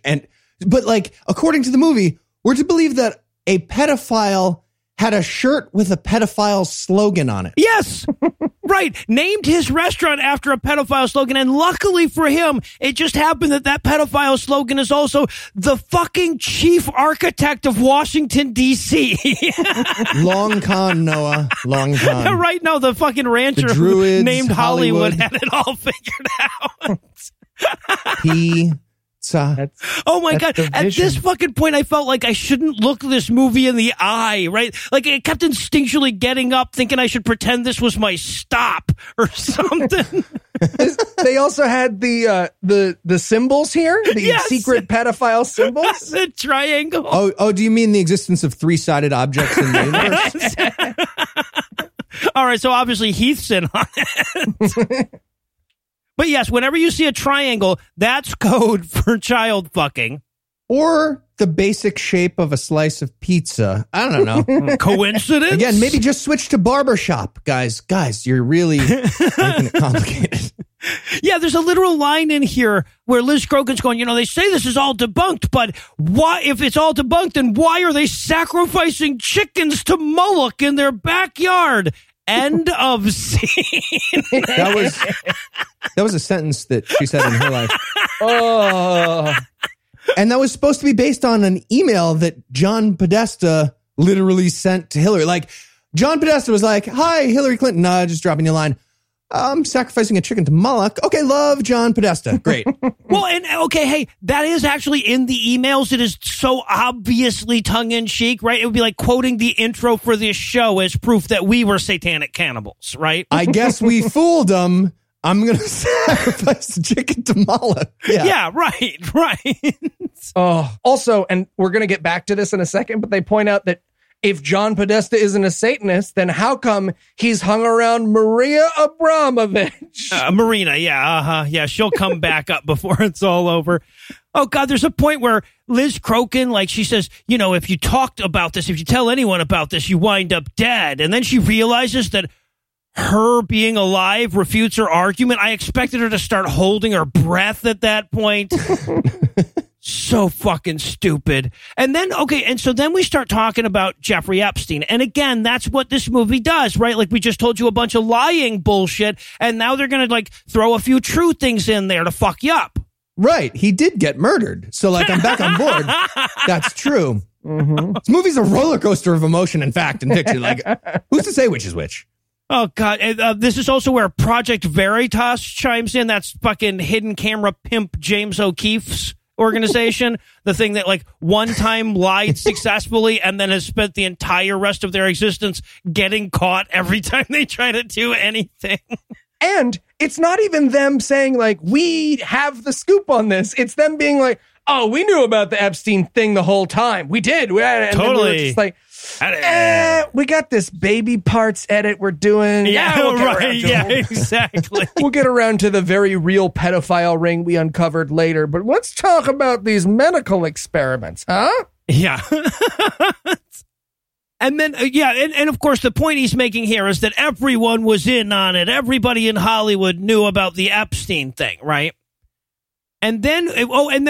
But like, according to the movie, we're to believe that a pedophile had a shirt with a pedophile slogan on it. Yes, right. Named his restaurant after a pedophile slogan. And luckily for him, it just happened that pedophile slogan is also the fucking chief architect of Washington, D.C. Long con, Noah. Long con. Right now, the fucking rancher the Druids, named Hollywood had it all figured out. Oh my God. At this fucking point, I felt like I shouldn't look this movie in the eye, right? Like, I kept instinctually getting up thinking I should pretend this was my stop or something. They also had the symbols here, the secret pedophile symbols. The triangle. Oh, do you mean the existence of three-sided objects in the universe? All right, so obviously Heath's in on it. But yes, whenever you see a triangle, that's code for child fucking. Or the basic shape of a slice of pizza. I don't know. Coincidence? Again, maybe just switch to barbershop, guys. You're really making it complicated. Yeah, there's a literal line in here where Liz Crokin's going, you know, they say this is all debunked, but why, if it's all debunked, then why are they sacrificing chickens to Moloch in their backyard? End of scene. That was a sentence that she said in her life. Oh. And that was supposed to be based on an email that John Podesta literally sent to Hillary. Like, John Podesta was like, hi, Hillary Clinton. Just dropping you a line. I'm sacrificing a chicken to Moloch. Okay, love John Podesta. Great. Well, and okay, hey, that is actually in the emails. It is so obviously tongue-in-cheek, right? It would be like quoting the intro for this show as proof that we were satanic cannibals, right? I guess we fooled them. I'm going to sacrifice the chicken to Moloch. Yeah, right. Oh, also, and we're going to get back to this in a second, but they point out that if John Podesta isn't a Satanist, then how come he's hung around Marina Abramovich? Marina, yeah, uh-huh. Yeah, she'll come back up before it's all over. Oh, God, there's a point where Liz Crokin, like she says, you know, if you talked about this, if you tell anyone about this, you wind up dead. And then she realizes that her being alive refutes her argument. I expected her to start holding her breath at that point. So fucking stupid. And then, okay, and so then we start talking about Jeffrey Epstein. And again, that's what this movie does, right? Like, we just told you a bunch of lying bullshit, and now they're going to, like, throw a few true things in there to fuck you up. Right. He did get murdered. So, like, I'm back on board. That's true. Mm-hmm. This movie's a roller coaster of emotion and fact and fiction. Like, who's to say which is which? Oh, God. This is also where Project Veritas chimes in. That's fucking hidden camera pimp James O'Keefe's organization, the thing that like one time lied successfully and then has spent the entire rest of their existence getting caught every time they try to do anything. And it's not even them saying like, we have the scoop on this. It's them being like, oh, we knew about the Epstein thing the whole time. We did. We had it. Totally. We were just like, we got this baby parts edit we're doing. Yeah, right. Yeah, exactly. We'll get around to the very real pedophile ring we uncovered later, but let's talk about these medical experiments, huh? Yeah. And then, and of course, the point he's making here is that everyone was in on it. Everybody in Hollywood knew about the Epstein thing, right? And then,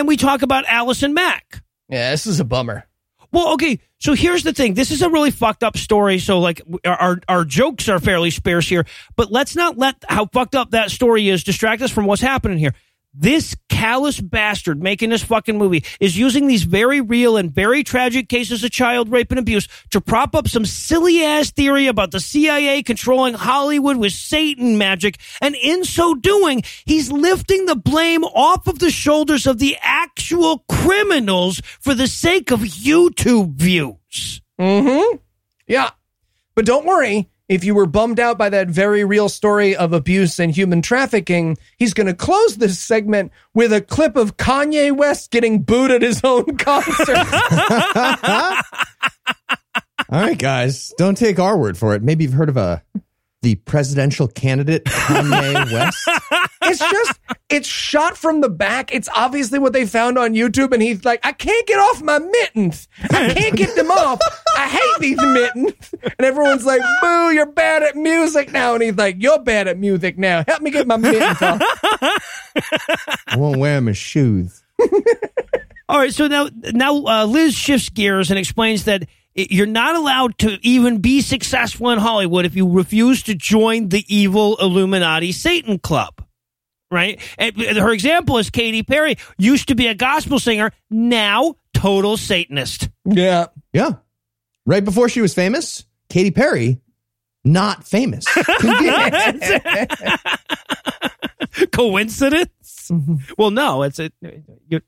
we talk about Allison Mack. Yeah, this is a bummer. Well, okay, so here's the thing. This is a really fucked up story, so like our jokes are fairly sparse here, but let's not let how fucked up that story is distract us from what's happening here. This callous bastard making this fucking movie is using these very real and very tragic cases of child rape and abuse to prop up some silly-ass theory about the CIA controlling Hollywood with Satan magic, and in so doing, he's lifting the blame off of the shoulders of the actual criminals for the sake of YouTube views. Mm-hmm. Yeah. But don't worry. If you were bummed out by that very real story of abuse and human trafficking, he's going to close this segment with a clip of Kanye West getting booed at his own concert. All right, guys, don't take our word for it. Maybe you've heard of the presidential candidate, Kanye West. It's shot from the back. It's obviously what they found on YouTube. And he's like, I can't get off my mittens. I can't get them off. I hate these mittens. And everyone's like, boo, you're bad at music now. And he's like, you're bad at music now. Help me get my mittens off. I won't wear my shoes. All right. So now Liz shifts gears and explains that you're not allowed to even be successful in Hollywood if you refuse to join the evil Illuminati Satan Club, right? And her example is Katy Perry, used to be a gospel singer, now total Satanist. Yeah. Yeah. Right before she was famous, Katy Perry, not famous. Coincidence? Mm-hmm. Well, no,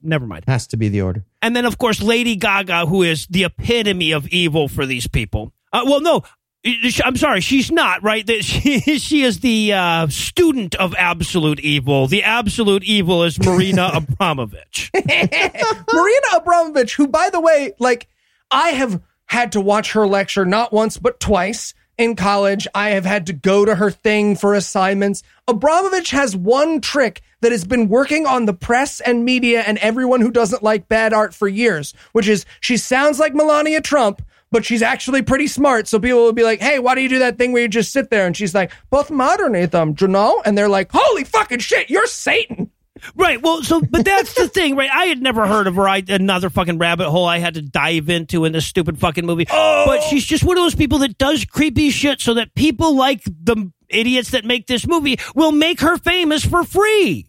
never mind. Has to be the order. And then, of course, Lady Gaga, who is the epitome of evil for these people. I'm sorry, she's not, right? She is the student of absolute evil. The absolute evil is Marina Abramovich. Marina Abramovich, who, by the way, like, I have had to watch her lecture not once but twice. In college, I have had to go to her thing for assignments. Abramovich has one trick that has been working on the press and media and everyone who doesn't like bad art for years, which is she sounds like Melania Trump, but she's actually pretty smart. So people will be like, hey, why do you do that thing where you just sit there? And she's like, both modern them, you know? And they're like, holy fucking shit, you're Satan. Right. Well, so, but that's the thing, right? I had never heard of her. Another fucking rabbit hole I had to dive into in this stupid fucking movie. Oh! But she's just one of those people that does creepy shit so that people like the idiots that make this movie will make her famous for free.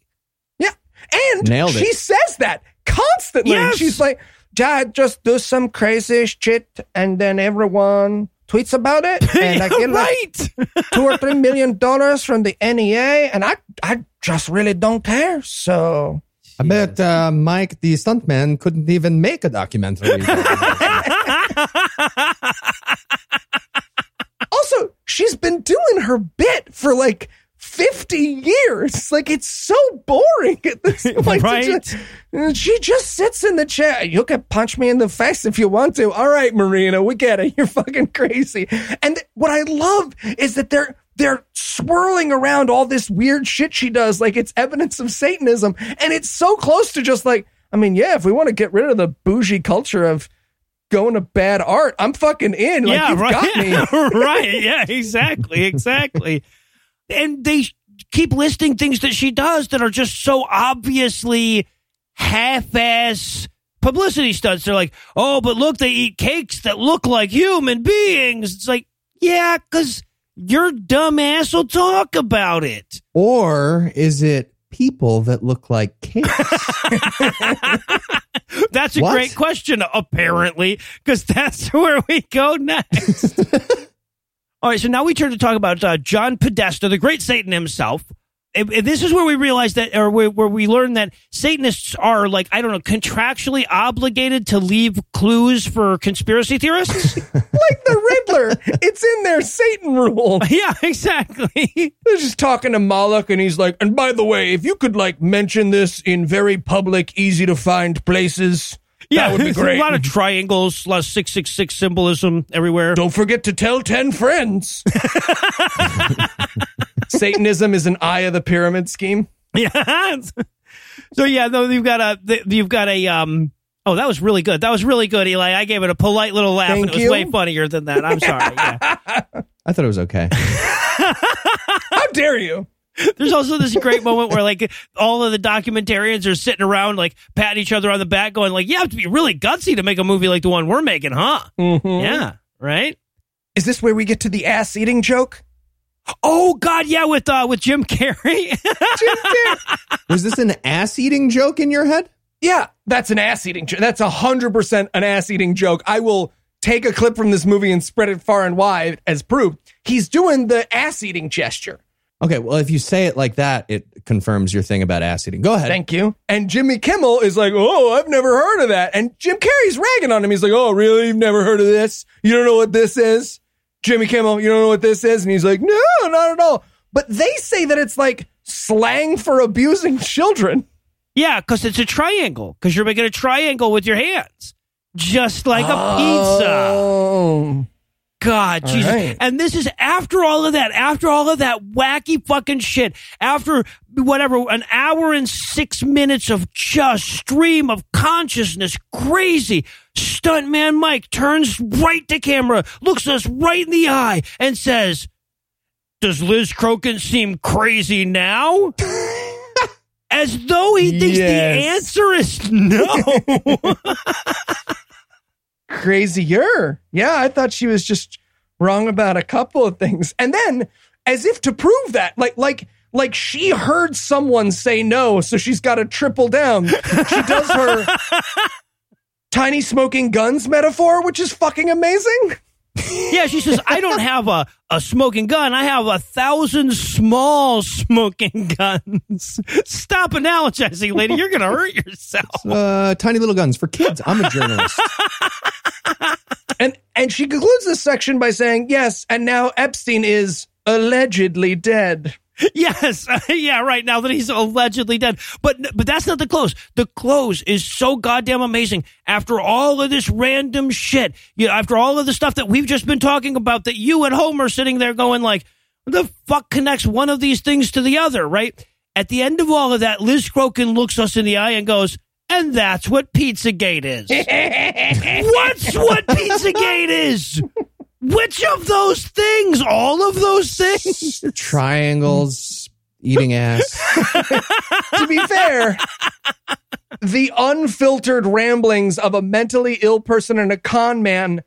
Yeah. And she says that constantly. Yes. She's like, Dad, just do some crazy shit and then everyone tweets about it. And I get like $2 or $3 million from the NEA. And I just really don't care. So I bet Mike, the stuntman, couldn't even make a documentary. Also, she's been doing her bit for like 50 years. Like, it's so boring at this point. Right? She just sits in the chair. You can punch me in the face if you want to. All right, Marina, we get it. You're fucking crazy. And what I love is that they're swirling around all this weird shit she does. Like, it's evidence of Satanism. And it's so close to just like, I mean, yeah, if we want to get rid of the bougie culture of going to bad art, I'm fucking in. Like, yeah, you've got me. Right. Yeah, exactly. Exactly. And they keep listing things that she does that are just so obviously half-ass publicity stunts. They're like, oh, but look, they eat cakes that look like human beings. It's like, yeah, because your dumb ass will talk about it. Or is it people that look like cakes? That's a great question, apparently, because that's where we go next. All right, so now we turn to talk about John Podesta, the great Satan himself. And this is where we realize that, or where we learn that Satanists are, like, I don't know, contractually obligated to leave clues for conspiracy theorists. Like the Riddler. It's in their Satan rule. Yeah, exactly. They're just talking to Moloch, and he's like, and by the way, if you could, like, mention this in very public, easy-to-find places... Yeah, that would be great. A lot of triangles, a lot of 666 symbolism everywhere. Don't forget to tell 10 friends. Satanism is an eye of the pyramid scheme. Yeah. So yeah, though you've got a oh, that was really good. That was really good, Eli. I gave it a polite little laugh. Thank and it was you. Way funnier than that. I'm sorry. Yeah. I thought it was okay. How dare you? There's also this great moment where, like, all of the documentarians are sitting around, like, patting each other on the back, going, like, you have to be really gutsy to make a movie like the one we're making, huh? Mm-hmm. Yeah, right? Is this where we get to the ass-eating joke? Oh, God, yeah, with Jim Carrey. Was this an ass-eating joke in your head? Yeah, that's an ass-eating joke. That's 100% an ass-eating joke. I will take a clip from this movie and spread it far and wide as proof. He's doing the ass-eating gesture. Okay, well, if you say it like that, it confirms your thing about ass eating. Go ahead. Thank you. And Jimmy Kimmel is like, oh, I've never heard of that. And Jim Carrey's ragging on him. He's like, oh, really? You've never heard of this? You don't know what this is? Jimmy Kimmel, you don't know what this is? And he's like, no, not at all. But they say that it's like slang for abusing children. Yeah, because it's a triangle. Because you're making a triangle with your hands. Just like a pizza. God, Jesus. Right. And this is after all of that wacky fucking shit, after whatever, an hour and 6 minutes of just stream of consciousness, crazy. Stuntman Mike turns right to camera, looks us right in the eye and says, does Liz Crokin seem crazy now? As though he thinks the answer is no. Crazier. Yeah, I thought she was just wrong about a couple of things. And then, as if to prove that, like she heard someone say no, so she's got to triple down. She does her tiny smoking guns metaphor, which is fucking amazing. Yeah, she says, I don't have a smoking gun. I have 1,000 small smoking guns. Stop analogizing, lady. You're going to hurt yourself. Tiny little guns for kids. I'm a journalist. And she concludes this section by saying, yes, and now Epstein is allegedly dead. Yes. Yeah, right, now that he's allegedly dead. But that's not the close. The close is so goddamn amazing. After all of this random shit, after all of the stuff that we've just been talking about, that you at home are sitting there going like, the fuck connects one of these things to the other, right? At the end of all of that, Liz Crokin looks us in the eye and goes, And that's what Pizzagate is. What's what Pizzagate is? Which of those things? All of those things? Triangles, eating ass. To be fair, the unfiltered ramblings of a mentally ill person and a con man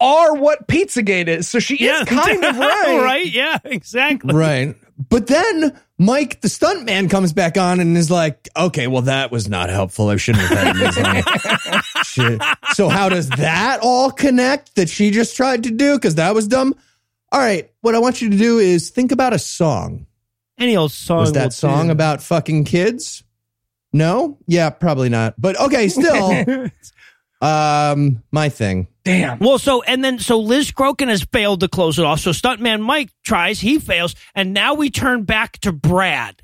are what Pizzagate is. So she is kind of right. Right, yeah, exactly. Right. But then Mike, the stuntman, comes back on and is like, okay, well, that was not helpful. I shouldn't have had shit. So how does that all connect that she just tried to do? Because that was dumb. All right. What I want you to do is think about a song. Any old song. Was that song about fucking kids? No? Yeah, probably not. But okay, still. My thing. Damn. Well, so Liz Crokin has failed to close it off. So stuntman Mike tries, he fails, and now we turn back to Brad.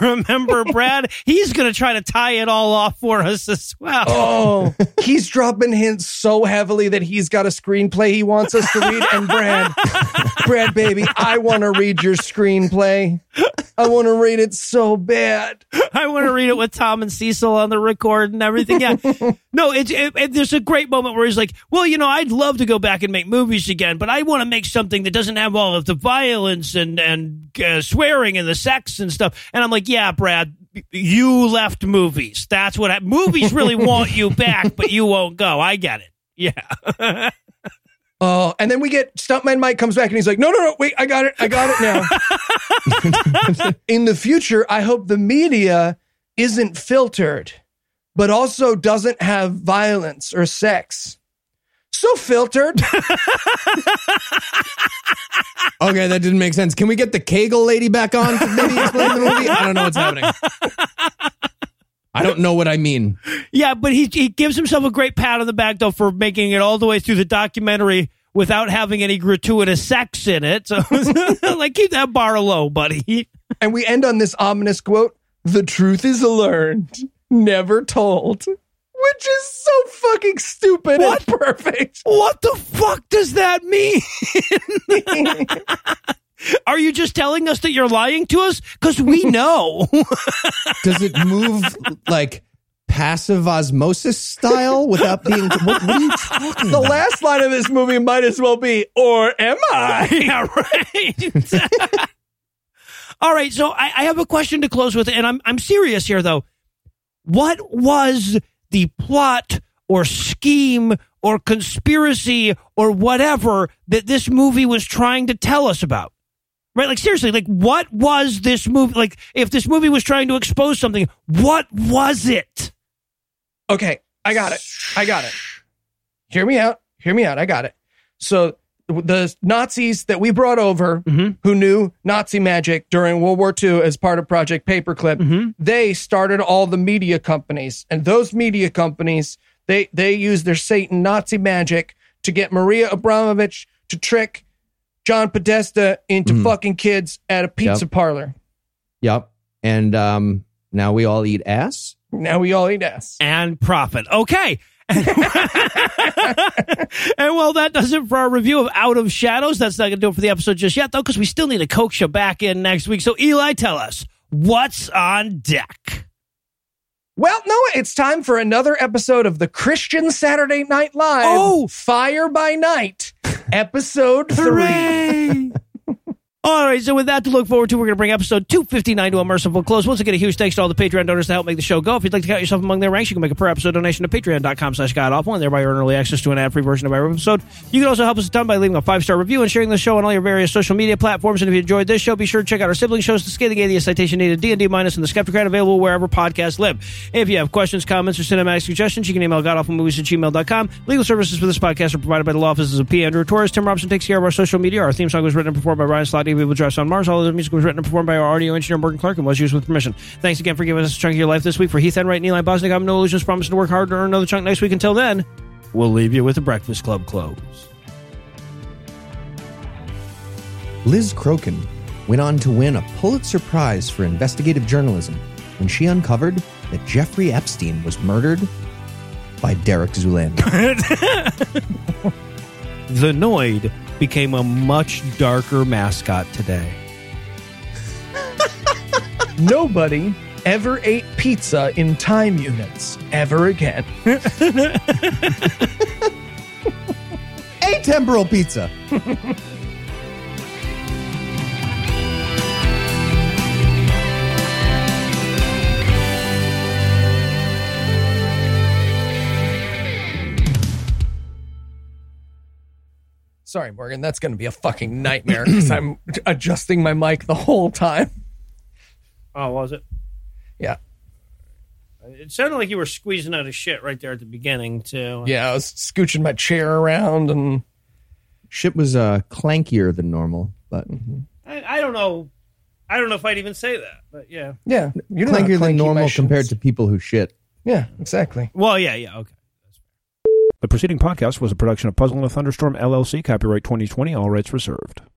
Remember Brad? He's going to try to tie it all off for us as well. Oh, he's dropping hints so heavily that he's got a screenplay he wants us to read. And Brad, baby, I want to read your screenplay. I want to read it so bad. I want to read it with Tom and Cecil on the record and everything. Yeah. No, there's a great moment where he's like, well, you know, I'd love to go back and make movies again, but I want to make something that doesn't have all of the violence and swearing and the sex and stuff. And I'm like, yeah, Brad, you left movies. That's what movies really want you back, but you won't go. I get it. Yeah. Oh, and then we get Stuntman Mike comes back and he's like, no, wait, I got it now. In the future, I hope the media isn't filtered, but also doesn't have violence or sex. So filtered. Okay, that didn't make sense. Can we get the Kegel lady back on to maybe explain the movie? I don't know what's happening. I don't know what I mean. Yeah, but he gives himself a great pat on the back, though, for making it all the way through the documentary without having any gratuitous sex in it. So, like, keep that bar low, buddy. And we end on this ominous quote, "The truth is learned, never told." Which is so fucking stupid and perfect. What the fuck does that mean? Are you just telling us that you're lying to us? Because we know. Does it move like passive osmosis style without being... What are you talking about? The last line of this movie might as well be, or am I? Yeah, right. All right, so I have a question to close with, and I'm serious here, though. What was the plot or scheme or conspiracy or whatever that this movie was trying to tell us about? Right? Like, seriously, like, what was this movie? Like, if this movie was trying to expose something, what was it? Okay, I got it. Hear me out. I got it. So the Nazis that we brought over, mm-hmm. who knew Nazi magic during World War II as part of Project Paperclip, mm-hmm. they started all the media companies. And those media companies, they used their Satan Nazi magic to get Marina Abramovich to trick John Podesta into fucking kids at a pizza parlor. Yep. And now we all eat ass? Now we all eat ass. And profit. Okay. And well, that does it for our review of Out of Shadows. That's not going to do it for the episode just yet, though, because we still need to coax you back in next week. So, Eli, tell us, what's on deck? Well, Noah, it's time for another episode of the Christian Saturday Night Live. Oh! Fire by Night, episode 3. All right, so with that to look forward to, we're going to bring episode 259 to a merciful close. Once again, a huge thanks to all the Patreon donors to help make the show go. If you'd like to count yourself among their ranks, you can make a per-episode donation to patreon.com/GodAwful, and thereby earn early access to an ad-free version of every episode. You can also help us a ton by leaving a 5-star review and sharing the show on all your various social media platforms. And if you enjoyed this show, be sure to check out our sibling shows, The Scathing Atheist, Citation Needed, D&D Minus, and The Skeptocrat, available wherever podcasts live. If you have questions, comments, or cinematic suggestions, you can email godawfulmovies@gmail.com. Legal services for this podcast are provided by the law offices of P. Andrew Torres. Tim Robson takes care of our social media. Our theme song was written and performed by Ryan Slotty. We will dress on Mars. All of the music was written and performed by our audio engineer, Morgan Clark, and was used with permission. Thanks again for giving us a chunk of your life this week. For Heath Enright and Eli Bosnick, I'm No Illusions, promising to work hard to earn another chunk next week. Until then, we'll leave you with a Breakfast Club close. Liz Crokin went on to win a Pulitzer Prize for investigative journalism when she uncovered that Jeffrey Epstein was murdered by Derek Zoolander. The Noid became a much darker mascot today. Nobody ever ate pizza in time units ever again. Atemporal pizza. Sorry, Morgan, that's going to be a fucking nightmare because I'm adjusting my mic the whole time. Oh, was it? Yeah. It sounded like you were squeezing out of shit right there at the beginning, too. Yeah, I was scooching my chair around and... Shit was clankier than normal, but... Mm-hmm. I don't know. I don't know if I'd even say that, but yeah. Yeah. You don't clankier than normal compared to people who shit. Yeah, exactly. Well, yeah, okay. The preceding podcast was a production of Puzzle and a Thunderstorm, LLC, copyright 2020, all rights reserved.